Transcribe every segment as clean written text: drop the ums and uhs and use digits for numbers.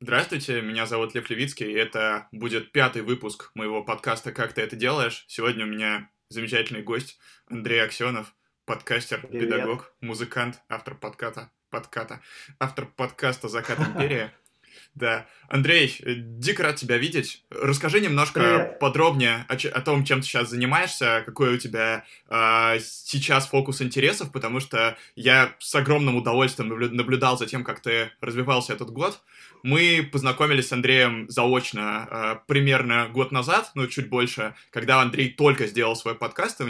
Здравствуйте, меня зовут Лев Левицкий, и это будет 5-й выпуск моего подкаста «Как ты это делаешь?». Сегодня у меня замечательный гость Андрей Аксёнов, подкастер, привет, педагог, музыкант, автор подкаста «Закат империи». Да. Андрей, дико рад тебя видеть. Расскажи немножко подробнее о том, чем ты сейчас занимаешься, какой у тебя сейчас фокус интересов, потому что я с огромным удовольствием наблюдал за тем, как ты развивался этот год. Мы познакомились с Андреем заочно примерно год назад, ну, чуть больше, когда Андрей только сделал свой подкаст, и у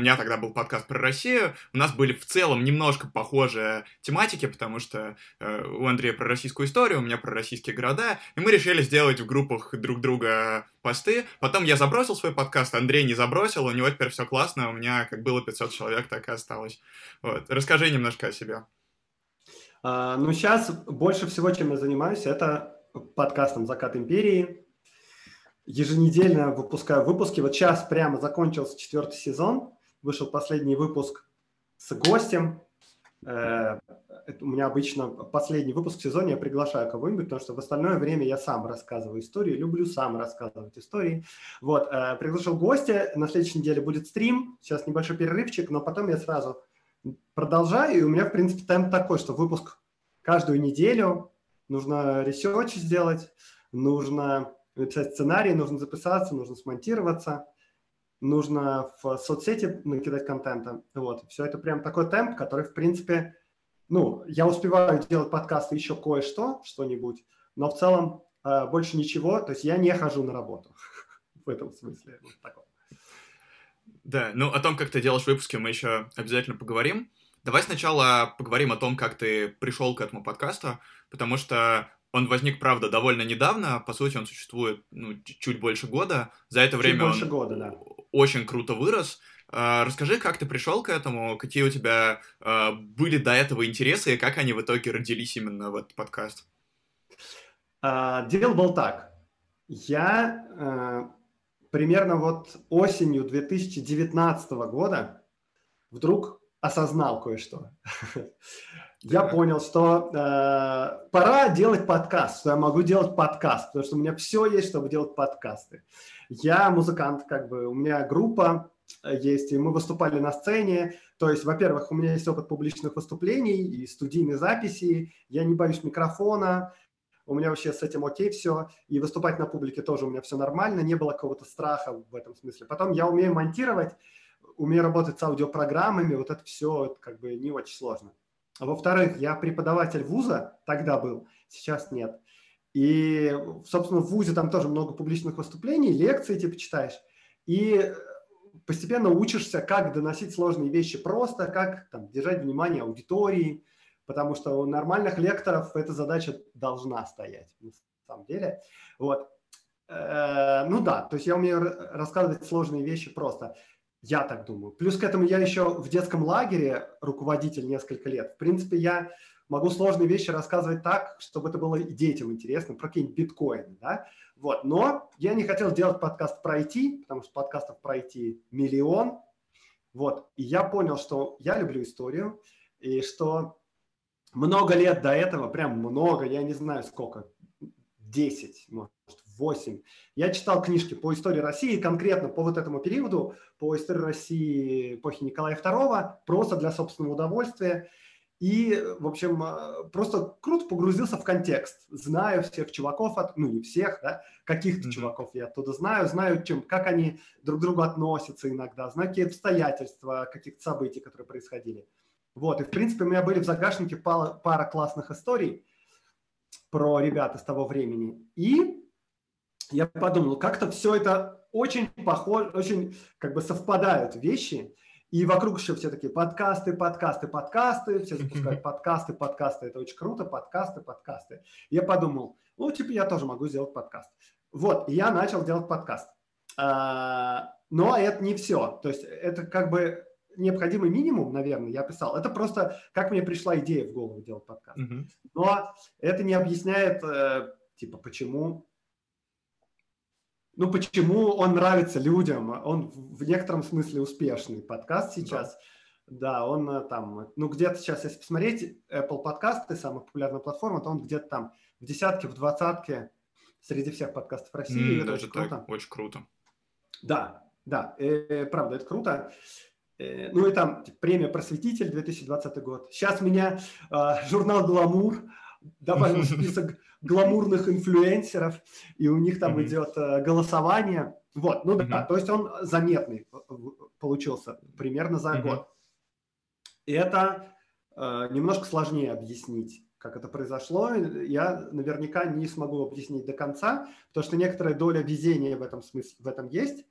меня тогда был подкаст про Россию, у нас были в целом немножко похожие тематики, потому что у Андрея про российскую историю, у меня про российские города, и мы решили сделать в группах друг друга посты. Потом я забросил свой подкаст, Андрей не забросил, у него теперь все классно, у меня как было 500 человек, так и осталось. Вот. Расскажи немножко о себе. Ну, сейчас больше всего, чем я занимаюсь, это подкастом «Закат империи». Еженедельно выпускаю выпуски. Вот сейчас прямо закончился 4-й сезон. Вышел последний выпуск с гостем. У меня обычно последний выпуск в сезоне я приглашаю кого-нибудь, потому что в остальное время я сам рассказываю истории, люблю сам рассказывать истории. Вот, приглашал гостя, на следующей неделе будет стрим, сейчас небольшой перерывчик, но потом я сразу продолжаю, и у меня, в принципе, темп такой, что выпуск каждую неделю, нужно ресерч сделать, нужно написать сценарий, нужно записаться, нужно смонтироваться. Нужно в соцсети накидать контента. Вот. Все это прям такой темп, который, в принципе, ну, я успеваю делать подкасты еще кое-что, что-нибудь, но в целом больше ничего. То есть я не хожу на работу в этом смысле. Вот такой. Да, ну, о том, как ты делаешь выпуски, мы еще обязательно поговорим. Давай сначала поговорим о том, как ты пришел к этому подкасту, потому что он возник, правда, довольно недавно. По сути, он существует чуть больше года. За это время он очень круто вырос. Расскажи, как ты пришел к этому, какие у тебя были до этого интересы, и как они в итоге родились именно в этот подкаст? Дело было так. Я примерно вот осенью 2019 года вдруг осознал кое-что. Я понял, что пора делать подкаст, что я могу делать подкаст, потому что у меня все есть, чтобы делать подкасты. Я музыкант, как бы, у меня группа есть, и мы выступали на сцене. То есть, во-первых, у меня есть опыт публичных выступлений и студийной записи, я не боюсь микрофона, у меня вообще с этим окей все, и выступать на публике тоже у меня все нормально, не было какого-то страха в этом смысле. Потом я умею монтировать, умею работать с аудиопрограммами, вот это все как бы не очень сложно. Во-вторых, я преподаватель вуза, тогда был, сейчас нет. И, собственно, в вузе там тоже много публичных выступлений, лекции типа читаешь. И постепенно учишься, как доносить сложные вещи просто, как там держать внимание аудитории, потому что у нормальных лекторов эта задача должна стоять, на самом деле. Вот. Ну да, то есть я умею рассказывать сложные вещи просто. Я так думаю. Плюс к этому я еще в детском лагере руководитель несколько лет. В принципе, я могу сложные вещи рассказывать так, чтобы это было и детям интересно, про какие-нибудь биткоины, да? Вот. Но я не хотел делать подкаст про IT, потому что подкастов про IT миллион. Вот. И я понял, что я люблю историю, и что много лет до этого, прям много, я не знаю сколько, 10, может, 8. Я читал книжки по истории России, конкретно по вот этому периоду, по истории России эпохи Николая II, просто для собственного удовольствия. И, в общем, просто круто погрузился в контекст. Знаю всех чуваков, ну не всех, да, каких-то чуваков я оттуда знаю, как они друг к другу относятся иногда, знаю какие обстоятельства, каких-то событий, которые происходили. Вот, и, в принципе, у меня были в загашнике пара классных историй про ребят из того времени. И я подумал, как-то все это очень похоже, очень как бы совпадают вещи, и вокруг еще все такие подкасты, все запускают подкасты, это очень круто, подкасты. Я подумал, ну, типа, я тоже могу сделать подкаст. Вот, и я начал делать подкаст. Но это не все, то есть это как бы необходимый минимум, наверное, я писал. Это просто, как мне пришла идея в голову делать подкаст. Но это не объясняет, типа, почему... Ну, почему он нравится людям? Он в некотором смысле успешный подкаст сейчас. Да, он там... Ну, где-то сейчас, если посмотреть, Apple подкасты, самая популярная платформа, то он где-то там в десятке, в двадцатке среди всех подкастов России. Это даже очень круто. Так, очень круто. Да, да, правда, это круто. Ну и там премия «Просветитель», 2020 год. Сейчас меня журнал «Гламур» добавил в список гламурных инфлюенсеров, и у них там идет голосование. Вот, ну да, то есть он заметный получился примерно за год. И это немножко сложнее объяснить, как это произошло. Я наверняка не смогу объяснить до конца, потому что некоторая доля везения в этом смысле, в этом есть.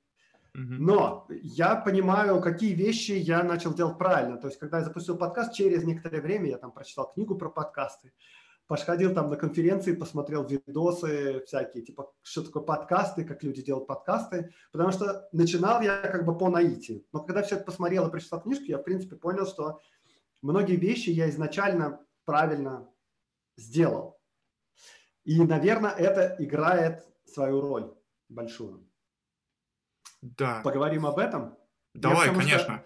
Но я понимаю, какие вещи я начал делать правильно. То есть, когда я запустил подкаст, через некоторое время я там прочитал книгу про подкасты, походил там на конференции, посмотрел видосы всякие, типа, что такое подкасты, как люди делают подкасты. Потому что начинал я как бы по наитию. Но когда все это посмотрел и прочитал книжку, я, в принципе, понял, что многие вещи я изначально правильно сделал. И, наверное, это играет свою роль большую. Да. Поговорим об этом? Давай, конечно.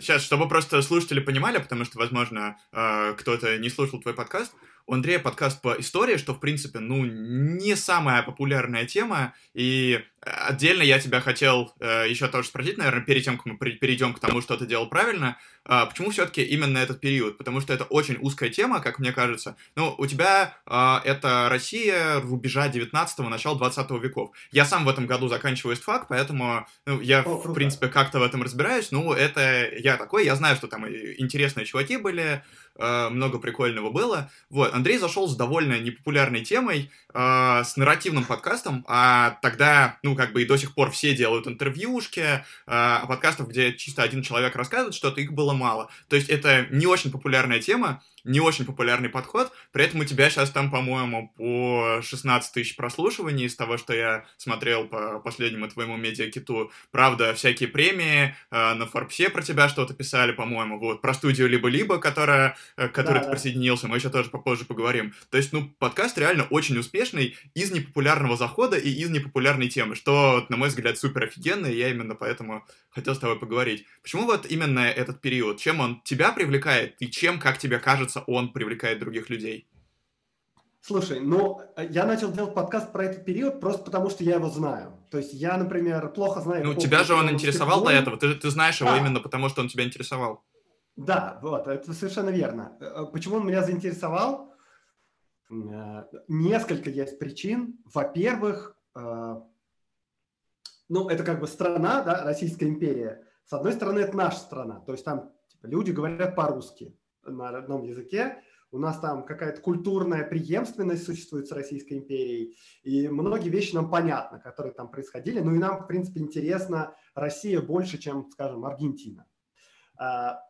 Сейчас, чтобы просто слушатели понимали, потому что, возможно, кто-то не слушал твой подкаст. У Андрея подкаст по истории, что, в принципе, ну, не самая популярная тема. И отдельно я тебя хотел еще тоже спросить, наверное, перед тем, как мы перейдем к тому, что ты делал правильно, почему все-таки именно этот период? Потому что это очень узкая тема, как мне кажется. Ну, у тебя это Россия рубежа 19-го, начала 20 веков. Я сам в этом году заканчиваю эстфак, поэтому ну, я, в принципе, как-то в этом разбираюсь. Ну, это я такой, я знаю, что там интересные чуваки были, много прикольного было. Вот, Андрей зашел с довольно непопулярной темой, с нарративным подкастом, а тогда, ну, как бы и до сих пор все делают интервьюшки, подкастов, где чисто один человек рассказывает что-то, их было мало. То есть это не очень популярная тема, не очень популярный подход, при этом у тебя сейчас там, по-моему, по 16 тысяч прослушиваний из того, что я смотрел по последнему твоему медиакиту. Правда, всякие премии, на Форбсе про тебя что-то писали, по-моему, вот, про студию «Либо-Либо», к которой ты присоединился, мы еще тоже попозже поговорим. То есть, ну, подкаст реально очень успешный из непопулярного захода и из непопулярной темы, что, на мой взгляд, супер офигенно, и я именно поэтому хотел с тобой поговорить. Почему вот именно этот период? Чем он тебя привлекает и чем, как тебе кажется, он привлекает других людей? Слушай, ну, я начал делать подкаст про этот период просто потому, что я его знаю. То есть я, например, плохо знаю... Ну, тебя же он интересовал до этого, ты знаешь его именно потому, что он тебя интересовал. Да, вот, это совершенно верно. Почему он меня заинтересовал? Несколько есть причин. Во-первых, ну, это как бы страна, да, Российская империя. С одной стороны, это наша страна, то есть там типа, люди говорят по-русски, на родном языке, у нас там какая-то культурная преемственность существует с Российской империей, и многие вещи нам понятны, которые там происходили, ну и нам, в принципе, интересна Россия больше, чем, скажем, Аргентина. Со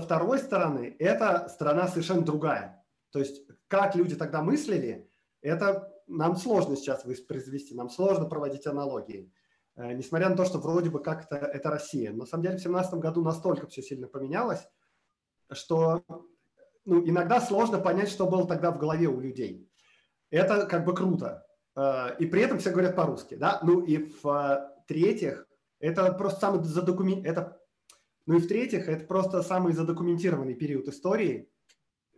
второй стороны, это страна совершенно другая, то есть как люди тогда мыслили, это нам сложно сейчас воспроизвести, нам сложно проводить аналогии, несмотря на то, что вроде бы как это Россия. Но, на самом деле в 17 году настолько все сильно поменялось, что ну, иногда сложно понять, что было тогда в голове у людей. Это как бы круто. И при этом все говорят по-русски. Да? Ну и в-третьих, это просто самый задокументированный период истории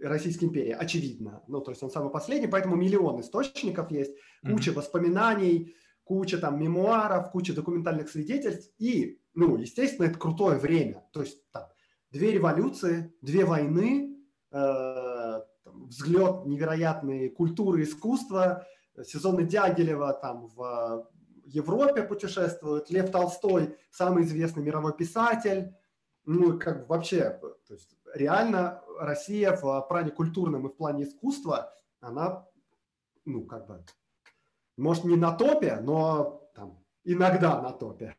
Российской империи, очевидно. Ну, то есть он самый последний, поэтому миллион источников есть, куча воспоминаний, куча там мемуаров, куча документальных свидетельств. И, ну, естественно, это крутое время. То есть там 2 революции, 2 войны, взлет невероятной культуры, искусства, сезоны Дягилева там в Европе путешествуют, Лев Толстой, самый известный мировой писатель, ну как вообще, то есть, реально Россия в плане культурном и в плане искусства, она, ну как бы, может не на топе, но там, иногда на топе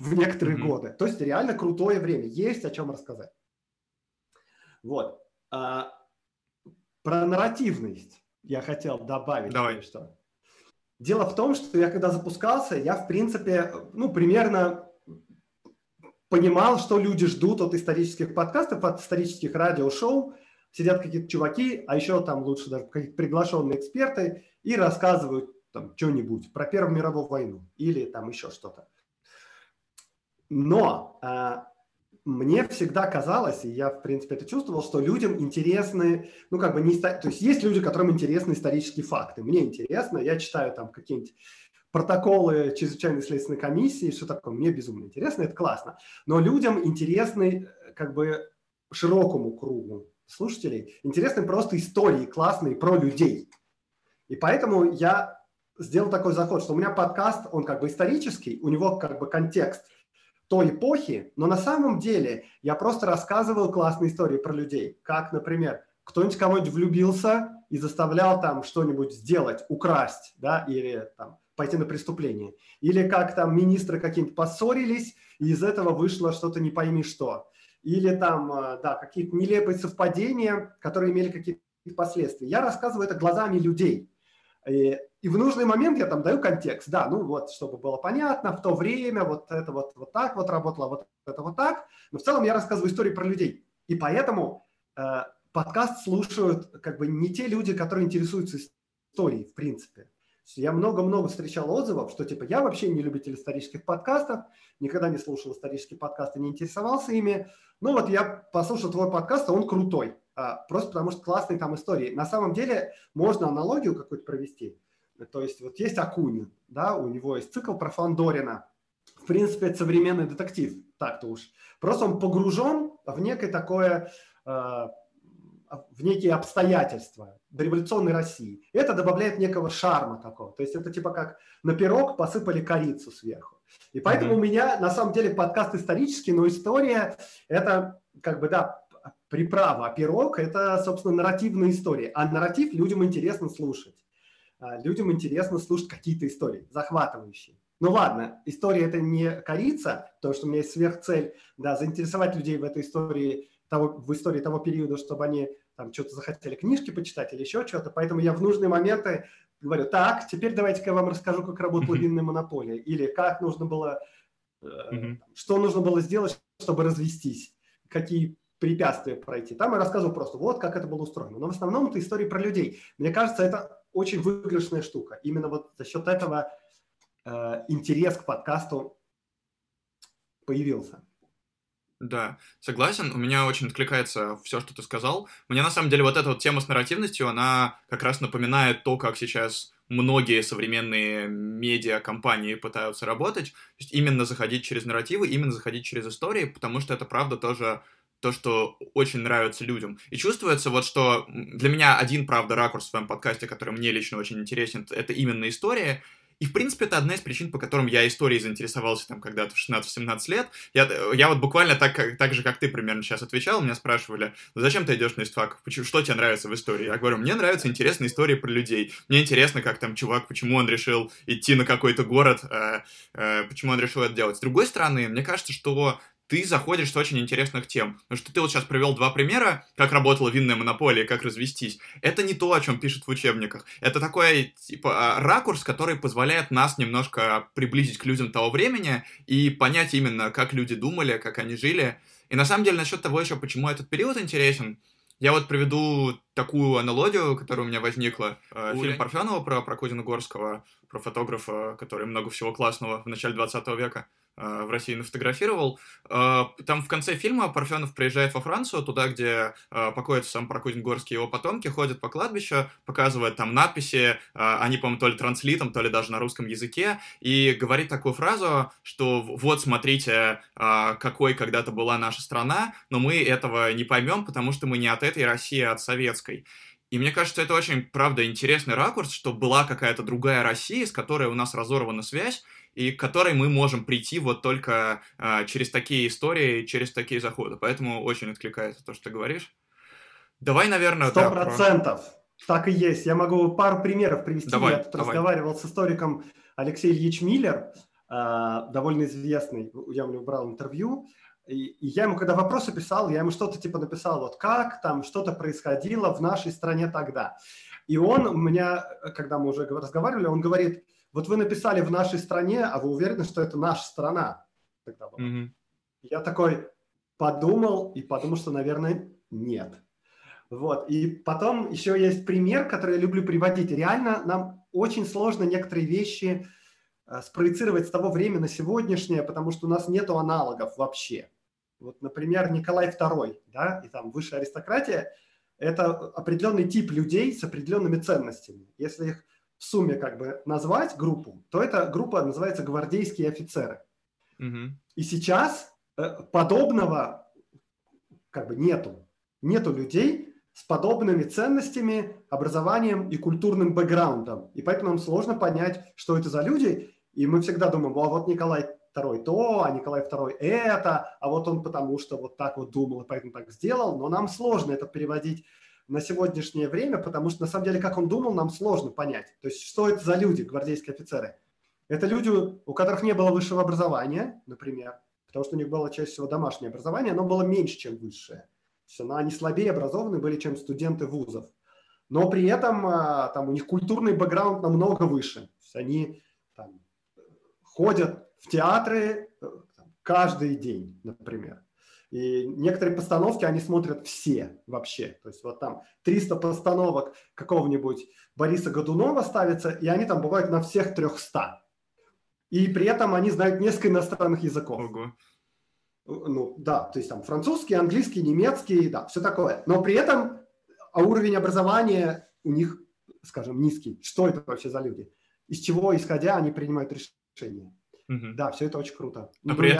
в некоторые годы. То есть реально крутое время. Есть о чем рассказать. Вот. Про нарративность я хотел добавить. Давай. Что. Дело в том, что я когда запускался, я, в принципе, ну, примерно понимал, что люди ждут от исторических подкастов, от исторических радиошоу. Сидят какие-то чуваки, а еще там лучше даже какие-то приглашенные эксперты и рассказывают там что-нибудь про Первую мировую войну или там еще что-то. Но мне всегда казалось, и я, в принципе, это чувствовал, что людям интересны, ну, как бы не... То есть есть люди, которым интересны исторические факты. Мне интересно, я читаю там какие-нибудь протоколы чрезвычайной следственной комиссии, что такое, мне безумно интересно, это классно. Но людям интересны, как бы, широкому кругу слушателей, интересны просто истории классные про людей. И поэтому я сделал такой заход, что у меня подкаст, он как бы исторический, у него как бы контекст той эпохи, но на самом деле я просто рассказывал классные истории про людей, как, например, кто-нибудь кого-нибудь влюбился и заставлял там что-нибудь сделать, украсть, да, или там пойти на преступление, или как там министры какие-нибудь поссорились, и из этого вышло что-то не пойми что, или там, да, какие-то нелепые совпадения, которые имели какие-то последствия. Я рассказываю это глазами людей. И в нужный момент я там даю контекст, да, ну вот, чтобы было понятно, в то время вот это вот, вот так вот работало, вот это вот так, но в целом я рассказываю истории про людей. И поэтому подкаст слушают как бы не те люди, которые интересуются историей, в принципе. Я много-много встречал отзывов, что типа я вообще не любитель исторических подкастов, никогда не слушал исторические подкасты, не интересовался ими, но вот я послушал твой подкаст, а он крутой. Просто потому что классные там истории. На самом деле можно аналогию какую-то провести. То есть вот есть Акунин, да, у него есть цикл про Фандорина. В принципе, это современный детектив, так-то уж. Просто он погружен в некое такое, в некие обстоятельства революционной России. Это добавляет некого шарма такого. То есть это типа как на пирог посыпали корицу сверху. И поэтому у меня на самом деле подкаст исторический, но история это как бы, да, приправа, а пирог – это, собственно, нарративная история. А нарратив людям интересно слушать. Людям интересно слушать какие-то истории, захватывающие. Ну ладно, история – это не корица, потому что у меня есть сверхцель, да, заинтересовать людей в этой истории, в истории того периода, чтобы они там что-то захотели книжки почитать или еще что-то. Поэтому я в нужные моменты говорю, так, теперь давайте-ка я вам расскажу, как работала винная монополия, или как нужно было, что нужно было сделать, чтобы развестись, какие препятствия пройти. Там я рассказывал просто, вот как это было устроено. Но в основном это истории про людей. Мне кажется, это очень выигрышная штука. Именно вот за счет этого интерес к подкасту появился. Да, согласен. У меня очень откликается все, что ты сказал. Мне на самом деле вот эта вот тема с нарративностью, она как раз напоминает то, как сейчас многие современные медиакомпании пытаются работать. То есть именно заходить через нарративы, именно заходить через истории, потому что это правда тоже то, что очень нравится людям. И чувствуется вот, что для меня один, правда, ракурс в своем подкасте, который мне лично очень интересен, это именно история. И, в принципе, это одна из причин, по которым я историей заинтересовался там когда-то в 16-17 лет. Я вот буквально так же, как ты примерно сейчас отвечал, меня спрашивали, ну, зачем ты идешь на истфак, что тебе нравится в истории? Я говорю, мне нравятся интересные истории про людей. Мне интересно, как там чувак, почему он решил идти на какой-то город, почему он решил это делать. С другой стороны, мне кажется, что ты заходишь с очень интересных тем. Потому что ты вот сейчас привел два примера, как работала винная монополия, как развестись. Это не то, о чем пишут в учебниках. Это такой, типа, ракурс, который позволяет нас немножко приблизить к людям того времени и понять именно, как люди думали, как они жили. И на самом деле насчет того еще, почему этот период интересен, я вот приведу такую аналогию, которая у меня возникла. Фильм Парфенова про Прокудина-Горского, про фотографа, который много всего классного в начале 20 века в России нафотографировал. Там в конце фильма Парфенов приезжает во Францию, туда, где покоится сам Прокудин-Горский и его потомки, ходят по кладбищу, показывают там надписи, они, по-моему, то ли транслитом, то ли даже на русском языке, и говорит такую фразу, что вот, смотрите, какой когда-то была наша страна, но мы этого не поймем, потому что мы не от этой России, а от советской. И мне кажется, это очень, правда, интересный ракурс, что была какая-то другая Россия, с которой у нас разорвана связь, и к которой мы можем прийти вот только через такие истории, через такие заходы. Поэтому очень откликается то, что ты говоришь. Давай, наверное... 100%. Так и есть. Я могу пару примеров привести. Я тут разговаривал с историком Алексеем Ильич Миллер, довольно известный. Я у него брал интервью. И я ему, когда вопросы писал, я ему что-то типа написал, вот как там что-то происходило в нашей стране тогда. И он у меня, когда мы уже разговаривали, он говорит... Вот вы написали в нашей стране, а вы уверены, что это наша страна тогда была? Я такой подумал, что, наверное, нет. Вот. И потом еще есть пример, который я люблю приводить. Реально нам очень сложно некоторые вещи спроецировать с того времени на сегодняшнее, потому что у нас нету аналогов вообще. Вот, например, Николай II, да, и там высшая аристократия – это определенный тип людей с определенными ценностями. Если их в сумме как бы назвать группу, то эта группа называется гвардейские офицеры. Угу. И сейчас подобного как бы нету. Нету людей с подобными ценностями, образованием и культурным бэкграундом. И поэтому нам сложно понять, что это за люди. И мы всегда думаем, а вот Николай II то, а Николай II это, а вот он потому что вот так вот думал и поэтому так сделал. Но нам сложно это переводить на сегодняшнее время, потому что на самом деле, как он думал, нам сложно понять. То есть, что это за люди, гвардейские офицеры? Это люди, у которых не было высшего образования, например, потому что у них было чаще всего домашнее образование, оно было меньше, чем высшее. То есть они слабее образованы были, чем студенты вузов. Но при этом там, у них культурный бэкграунд намного выше. То есть они там, ходят в театры там, каждый день, например. И некоторые постановки они смотрят все вообще. То есть вот там 300 постановок какого-нибудь Бориса Годунова ставится, и они там бывают на всех 300. И при этом они знают несколько иностранных языков. Ого. Ну да, то есть там французский, английский, немецкий, да, все такое. Но при этом уровень образования у них, скажем, низкий. Что это вообще за люди? Из чего, исходя, они принимают решения? Угу. Да, все это очень круто. Но при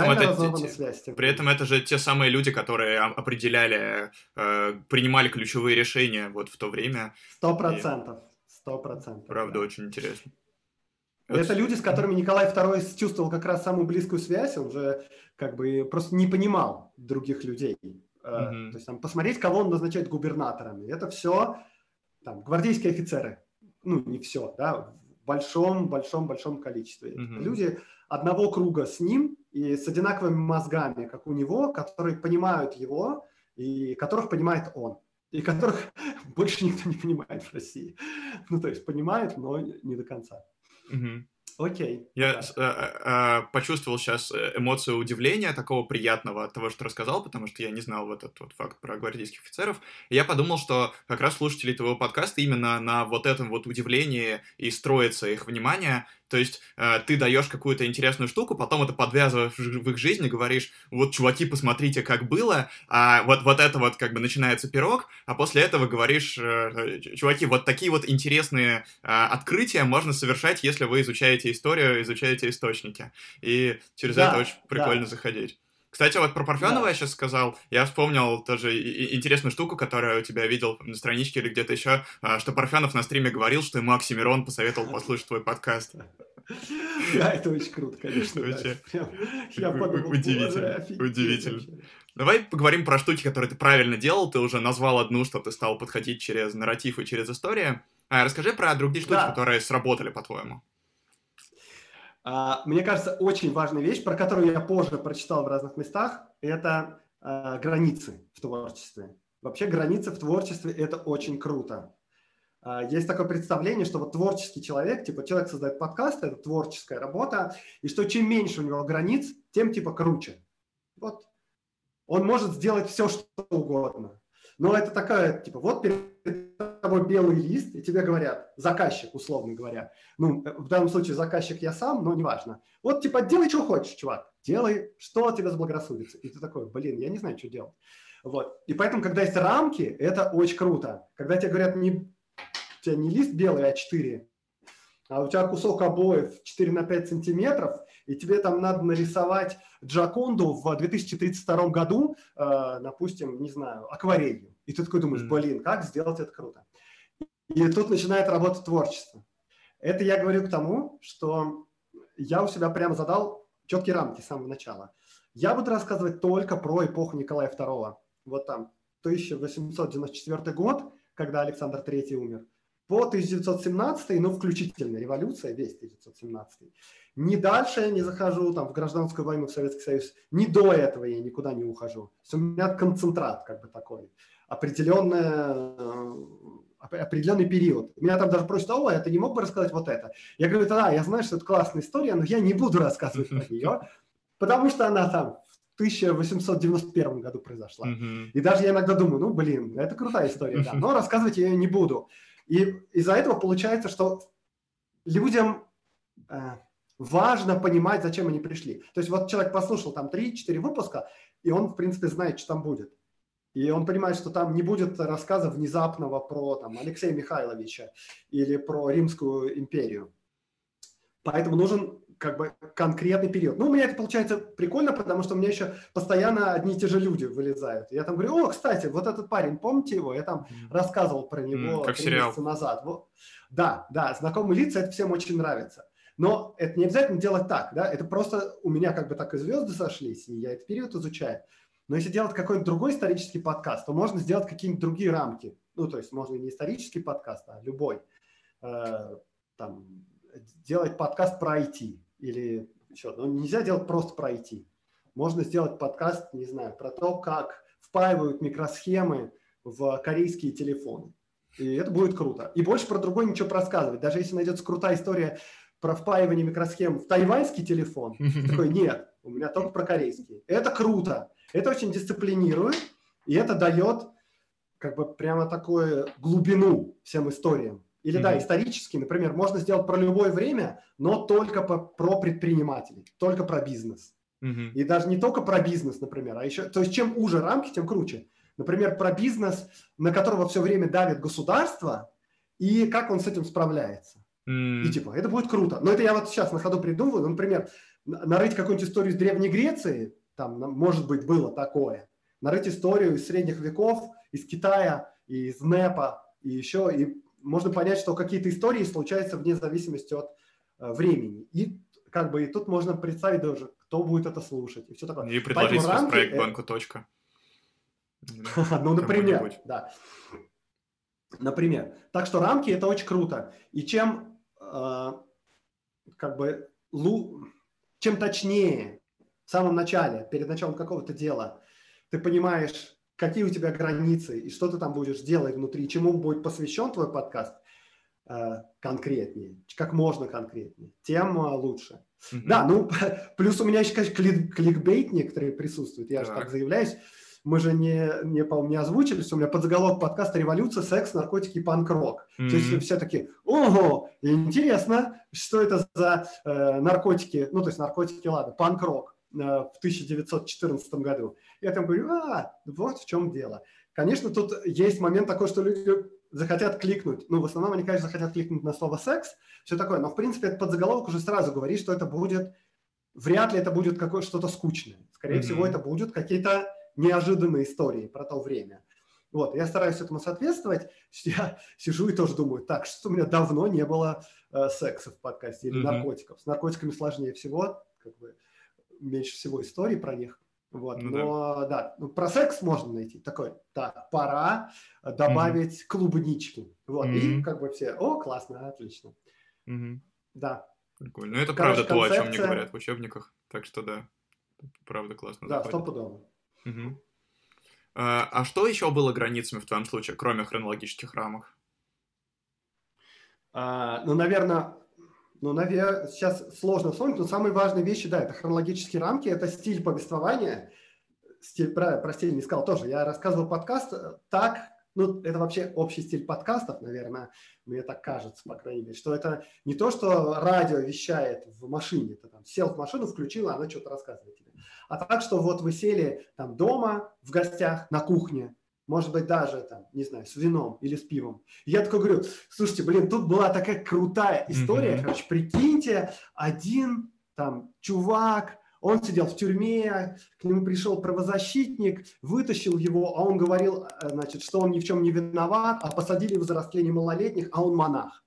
этом это же те самые люди, которые определяли, принимали ключевые решения вот в то время. 100%. Правда, да. Очень интересно. Это люди, с которыми Николай II чувствовал как раз самую близкую связь, он же как бы просто не понимал других людей. Mm-hmm. То есть там посмотреть, кого он назначает губернаторами. Это все там, гвардейские офицеры. Ну, не все, да, в большом количестве. Mm-hmm. Это люди одного круга с ним и с одинаковыми мозгами, как у него, которые понимают его и которых понимает он. И которых больше никто не понимает в России. Ну, то есть понимает, но не до конца. Окей. Я почувствовал сейчас эмоцию удивления, такого приятного от того, что рассказал, потому что я не знал вот этот вот факт про гвардейских офицеров. И я подумал, что как раз слушатели твоего подкаста именно на вот этом вот удивлении и строится их внимание. То есть ты даешь какую-то интересную штуку, потом это подвязываешь в их жизни, говоришь, вот, чуваки, посмотрите, как было, а вот это вот как бы начинается пирог, а после этого говоришь, чуваки, вот такие вот интересные открытия можно совершать, если вы изучаете историю, изучаете источники. И через это очень прикольно заходить. Кстати, вот про Парфенова я сейчас сказал, я вспомнил тоже интересную штуку, которую у тебя видел на страничке или где-то еще, что Парфенов на стриме говорил, что ему Оксимирон посоветовал послушать твой подкаст. Да, это очень круто, конечно. Удивительно. Давай поговорим про штуки, которые ты правильно делал, ты уже назвал одну, что ты стал подходить через нарратив и через историю. Расскажи про другие штуки, которые сработали, по-твоему. Мне кажется, очень важная вещь, про которую я позже прочитал в разных местах, это границы в творчестве. Вообще границы в творчестве – это очень круто. Есть такое представление, что вот творческий человек, типа человек создает подкаст, это творческая работа, и что чем меньше у него границ, тем типа круче. Вот. Он может сделать все, что угодно. Но это такая, типа, вот перед тобой белый лист, и тебе говорят, заказчик, условно говоря. Ну, в данном случае заказчик я сам, но неважно. Вот, типа, делай, что хочешь, чувак. Делай, что тебе заблагорассудится. И ты такой, блин, я не знаю, что делать. Вот. И поэтому, когда есть рамки, это очень круто. Когда тебе говорят, у тебя не лист белый, а 4, а у тебя кусок обоев 4 на 5 сантиметров, и тебе там надо нарисовать Джоконду в 2032 году, допустим, не знаю, акварелью. И ты такой думаешь, блин, как сделать это круто. И тут начинает работать творчество. Это я говорю к тому, что я у себя прямо задал четкие рамки с самого начала. Я буду рассказывать только про эпоху Николая II. Вот там 1894 год, когда Александр III умер. По 1917, ну, включительно, революция, весь 1917. Ни дальше я не захожу, там, в гражданскую войну, в Советский Союз, ни до этого я никуда не ухожу. У меня концентрат, как бы, такой, определенный период. Меня там даже просят, а ты не мог бы рассказать вот это? Я говорю, да, я знаю, что это классная история, но я не буду рассказывать про нее, потому что она там... 1891 году произошла. Mm-hmm. И даже я иногда думаю, ну, блин, это крутая история, да, но рассказывать я ее не буду. И из-за этого получается, что людям важно понимать, зачем они пришли. То есть вот человек послушал там 3-4 выпуска, и он, в принципе, знает, что там будет. И он понимает, что там не будет рассказа внезапного про там, Алексея Михайловича или про Римскую империю. Поэтому нужен как бы конкретный период. Ну, у меня это получается прикольно, потому что у меня еще постоянно одни и те же люди вылезают. Я там говорю, о, кстати, вот этот парень, помните его? Я там рассказывал про него 3 месяца назад. Вот. Да, да, знакомые лица, это всем очень нравится. Но это не обязательно делать так, да? Это просто у меня как бы так и звезды сошлись, и я этот период изучаю. Но если делать какой-то другой исторический подкаст, то можно сделать какие-нибудь другие рамки. Ну, то есть можно не исторический подкаст, а любой. Там, делать подкаст про IT или еще. Ну, нельзя делать просто про IT. Можно сделать подкаст, не знаю, про то, как впаивают микросхемы в корейские телефоны. И это будет круто. И больше про другой ничего рассказывать. Даже если найдется крутая история про впаивание микросхем в тайваньский телефон, такой, нет, у меня только про корейский. Это круто. Это очень дисциплинирует, и это дает как бы прямо такую глубину всем историям. Или, да, исторически, например, можно сделать про любое время, но только про предпринимателей, только про бизнес. И даже не только про бизнес, например, а еще... То есть чем уже рамки, тем круче. Например, про бизнес, на которого все время давит государство, и как он с этим справляется. И типа, это будет круто. Но это я вот сейчас на ходу придумываю. Ну, например, нарыть какую-нибудь историю из Древней Греции, там, может быть, было такое. Нарыть историю из Средних веков, из Китая, из НЭПа, и еще. И можно понять, что какие-то истории случаются вне зависимости от времени. И как бы и тут можно представить даже, кто будет это слушать. И все такое. И предложить свой проект банку точка. Ну, например, да. Например. Так что рамки – это очень круто. И чем как бы чем точнее в самом начале, перед началом какого-то дела, ты понимаешь, какие у тебя границы и что ты там будешь делать внутри, чему будет посвящен твой подкаст конкретнее, как можно конкретнее, тем лучше. Да, ну, плюс у меня еще, конечно, кликбейт некоторые присутствуют, я же так заявляюсь. Мы же не по-моему, не озвучили, что у меня подзаголовок подкаста «Революция, секс, наркотики и панк-рок». То есть все такие, ого, интересно, что это за наркотики, ну, то есть наркотики, ладно, панк-рок в 1914 году. Я там говорю, вот в чем дело. Конечно, тут есть момент такой, что люди захотят кликнуть. Ну, в основном они, конечно, захотят кликнуть на слово «секс», все такое. Но, в принципе, этот подзаголовок уже сразу говорит, что это будет, вряд ли это будет что-то скучное. Скорее всего, это будут какие-то неожиданные истории про то время. Вот, я стараюсь этому соответствовать. Я сижу и тоже думаю, так, что у меня давно не было секса в подкасте или наркотиков. С наркотиками сложнее всего, как бы меньше всего историй про них. Вот, ну, но да, ну, про секс можно найти. Такой, так, пора добавить клубнички. Вот, и как бы все, о, классно, отлично. Да. Прикольно. Ну, это короче, правда концепция... то, о чем мне говорят в учебниках. Так что да, правда классно. Да, стопудово. Угу. А что еще было границами в твоем случае, кроме хронологических рамок? Ну, наверное, сейчас сложно вспомнить, но самые важные вещи, да, это хронологические рамки, это стиль повествования. Стиль, про стиль не сказал тоже. Я рассказывал подкаст так, ну, это вообще общий стиль подкастов, наверное, мне так кажется, по крайней мере, что это не то, что радио вещает в машине. Ты там сел в машину, включил, а она что-то рассказывает тебе. А так, что вот вы сели там дома, в гостях, на кухне, может быть, даже там, не знаю, с вином или с пивом. И я такой говорю, слушайте, блин, тут была такая крутая история, короче, прикиньте, один там чувак, он сидел в тюрьме, к нему пришел правозащитник, вытащил его, а он говорил, значит, что он ни в чем не виноват, а посадили его за растление малолетних, а он монах.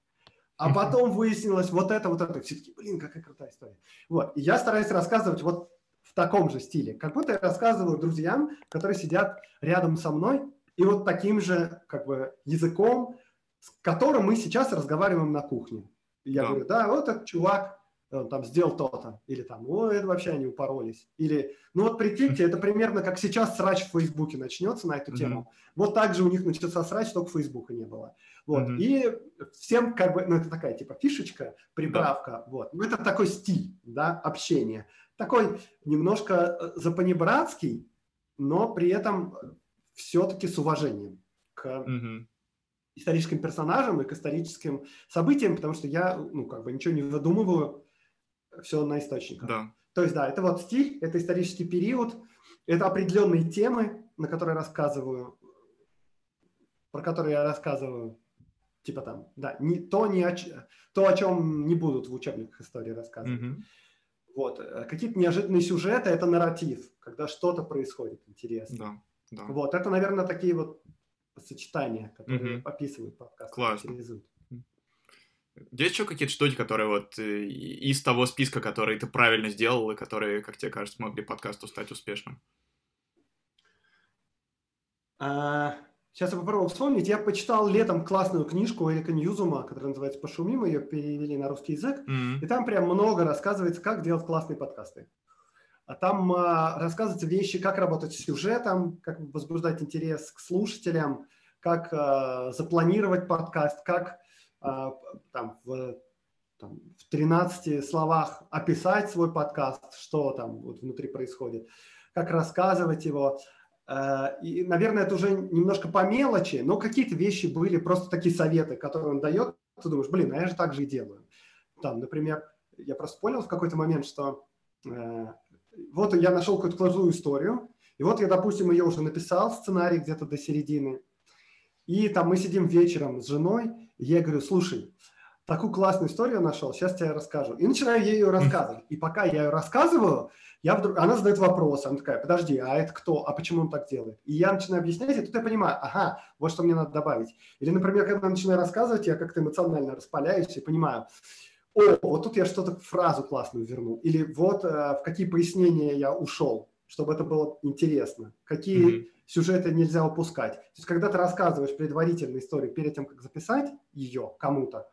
А потом выяснилось вот это, все-таки, блин, какая крутая история. Вот, и я стараюсь рассказывать вот в таком же стиле, как будто я рассказываю друзьям, которые сидят рядом со мной, и вот таким же как бы языком, с которым мы сейчас разговариваем на кухне. И я говорю, да, вот этот чувак, он там сделал то-то, или там, ой, это вообще они упоролись, или, ну вот прикиньте, это примерно как сейчас срач в Фейсбуке начнется на эту тему, вот так же у них начался срач, только Фейсбука не было, вот, и всем как бы, ну это такая типа фишечка, приправка, вот, ну это такой стиль, да, общения, такой немножко запанибратский, но при этом все-таки с уважением к историческим персонажам и к историческим событиям, потому что я, ну, как бы ничего не выдумываю, все на источниках. Да. То есть, да, это вот стиль, это исторический период, это определенные темы, на которые рассказываю, про которые я рассказываю, типа там, да, то, о чем не будут в учебниках истории рассказывать. Mm-hmm. Вот. Какие-то неожиданные сюжеты – это нарратив, когда что-то происходит интересно. Да, да. Вот. Это, наверное, такие вот сочетания, которые mm-hmm. описывают подкаст. Классно. Есть еще какие-то штуки, которые вот из того списка, которые ты правильно сделал, и которые, как тебе кажется, могли подкасту стать успешным? Сейчас я попробую вспомнить. Я почитал летом классную книжку Эрика Ньюзума, которая называется «Пошуми», мы ее перевели на русский язык, mm-hmm. и там прям много рассказывается, как делать классные подкасты. А там рассказываются вещи, как работать с сюжетом, как возбуждать интерес к слушателям, как запланировать подкаст, как в 13 словах описать свой подкаст, что там вот внутри происходит, как рассказывать его. И, наверное, это уже немножко по мелочи, но какие-то вещи были, просто такие советы, которые он дает. Ты думаешь, блин, я же так же и делаю. Там, например, я просто понял в какой-то момент, что вот я нашел какую-то классную историю, и вот я, допустим, ее уже написал, сценарий где-то до середины, и там мы сидим вечером с женой, и я говорю, слушай, такую классную историю я нашел, сейчас тебе расскажу. И начинаю ей ее рассказывать. И пока я ее рассказываю, она задает вопрос. Она такая, подожди, а это кто? А почему он так делает? И я начинаю объяснять, и тут я понимаю, ага, вот что мне надо добавить. Или, например, когда я начинаю рассказывать, я как-то эмоционально распаляюсь и понимаю, о, вот тут я что-то, фразу классную верну. Или вот в какие пояснения я ушел, чтобы это было интересно. Какие сюжеты нельзя упускать. То есть, когда ты рассказываешь предварительную историю перед тем, как записать ее кому-то,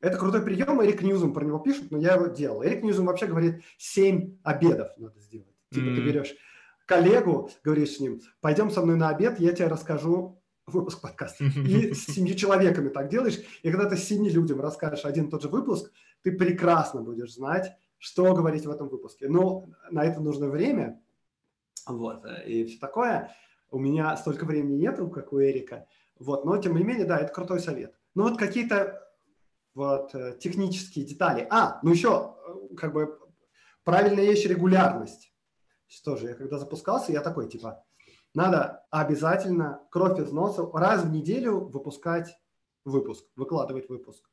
это крутой прием, Эрик Ньюзум про него пишет, но я его делал. Эрик Ньюзум вообще говорит, 7 обедов надо сделать. Типа ты берешь коллегу, говоришь с ним, пойдем со мной на обед, я тебе расскажу выпуск подкаста. И с 7 человеками так делаешь. И когда ты 7 людям расскажешь один и тот же выпуск, ты прекрасно будешь знать, что говорить в этом выпуске. Но на это нужно время. Вот. И все такое. У меня столько времени нету, как у Эрика. Вот. Но, тем не менее, да, это крутой совет. Но вот какие-то технические детали. Еще как бы правильная вещь — регулярность. Что же, я когда запускался, я такой, типа, надо обязательно кровь из носа раз в неделю выпускать выпуск, выкладывать выпуск.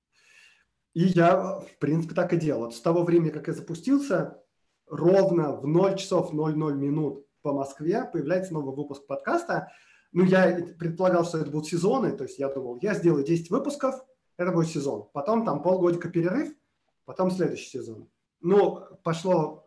И я, в принципе, так и делал. С того времени, как я запустился, ровно в 0 часов 00 минут по Москве появляется новый выпуск подкаста. Я предполагал, что это будут сезоны, то есть я думал, я сделаю 10 выпусков, это будет сезон. Потом там полгодика перерыв, потом следующий сезон. Пошел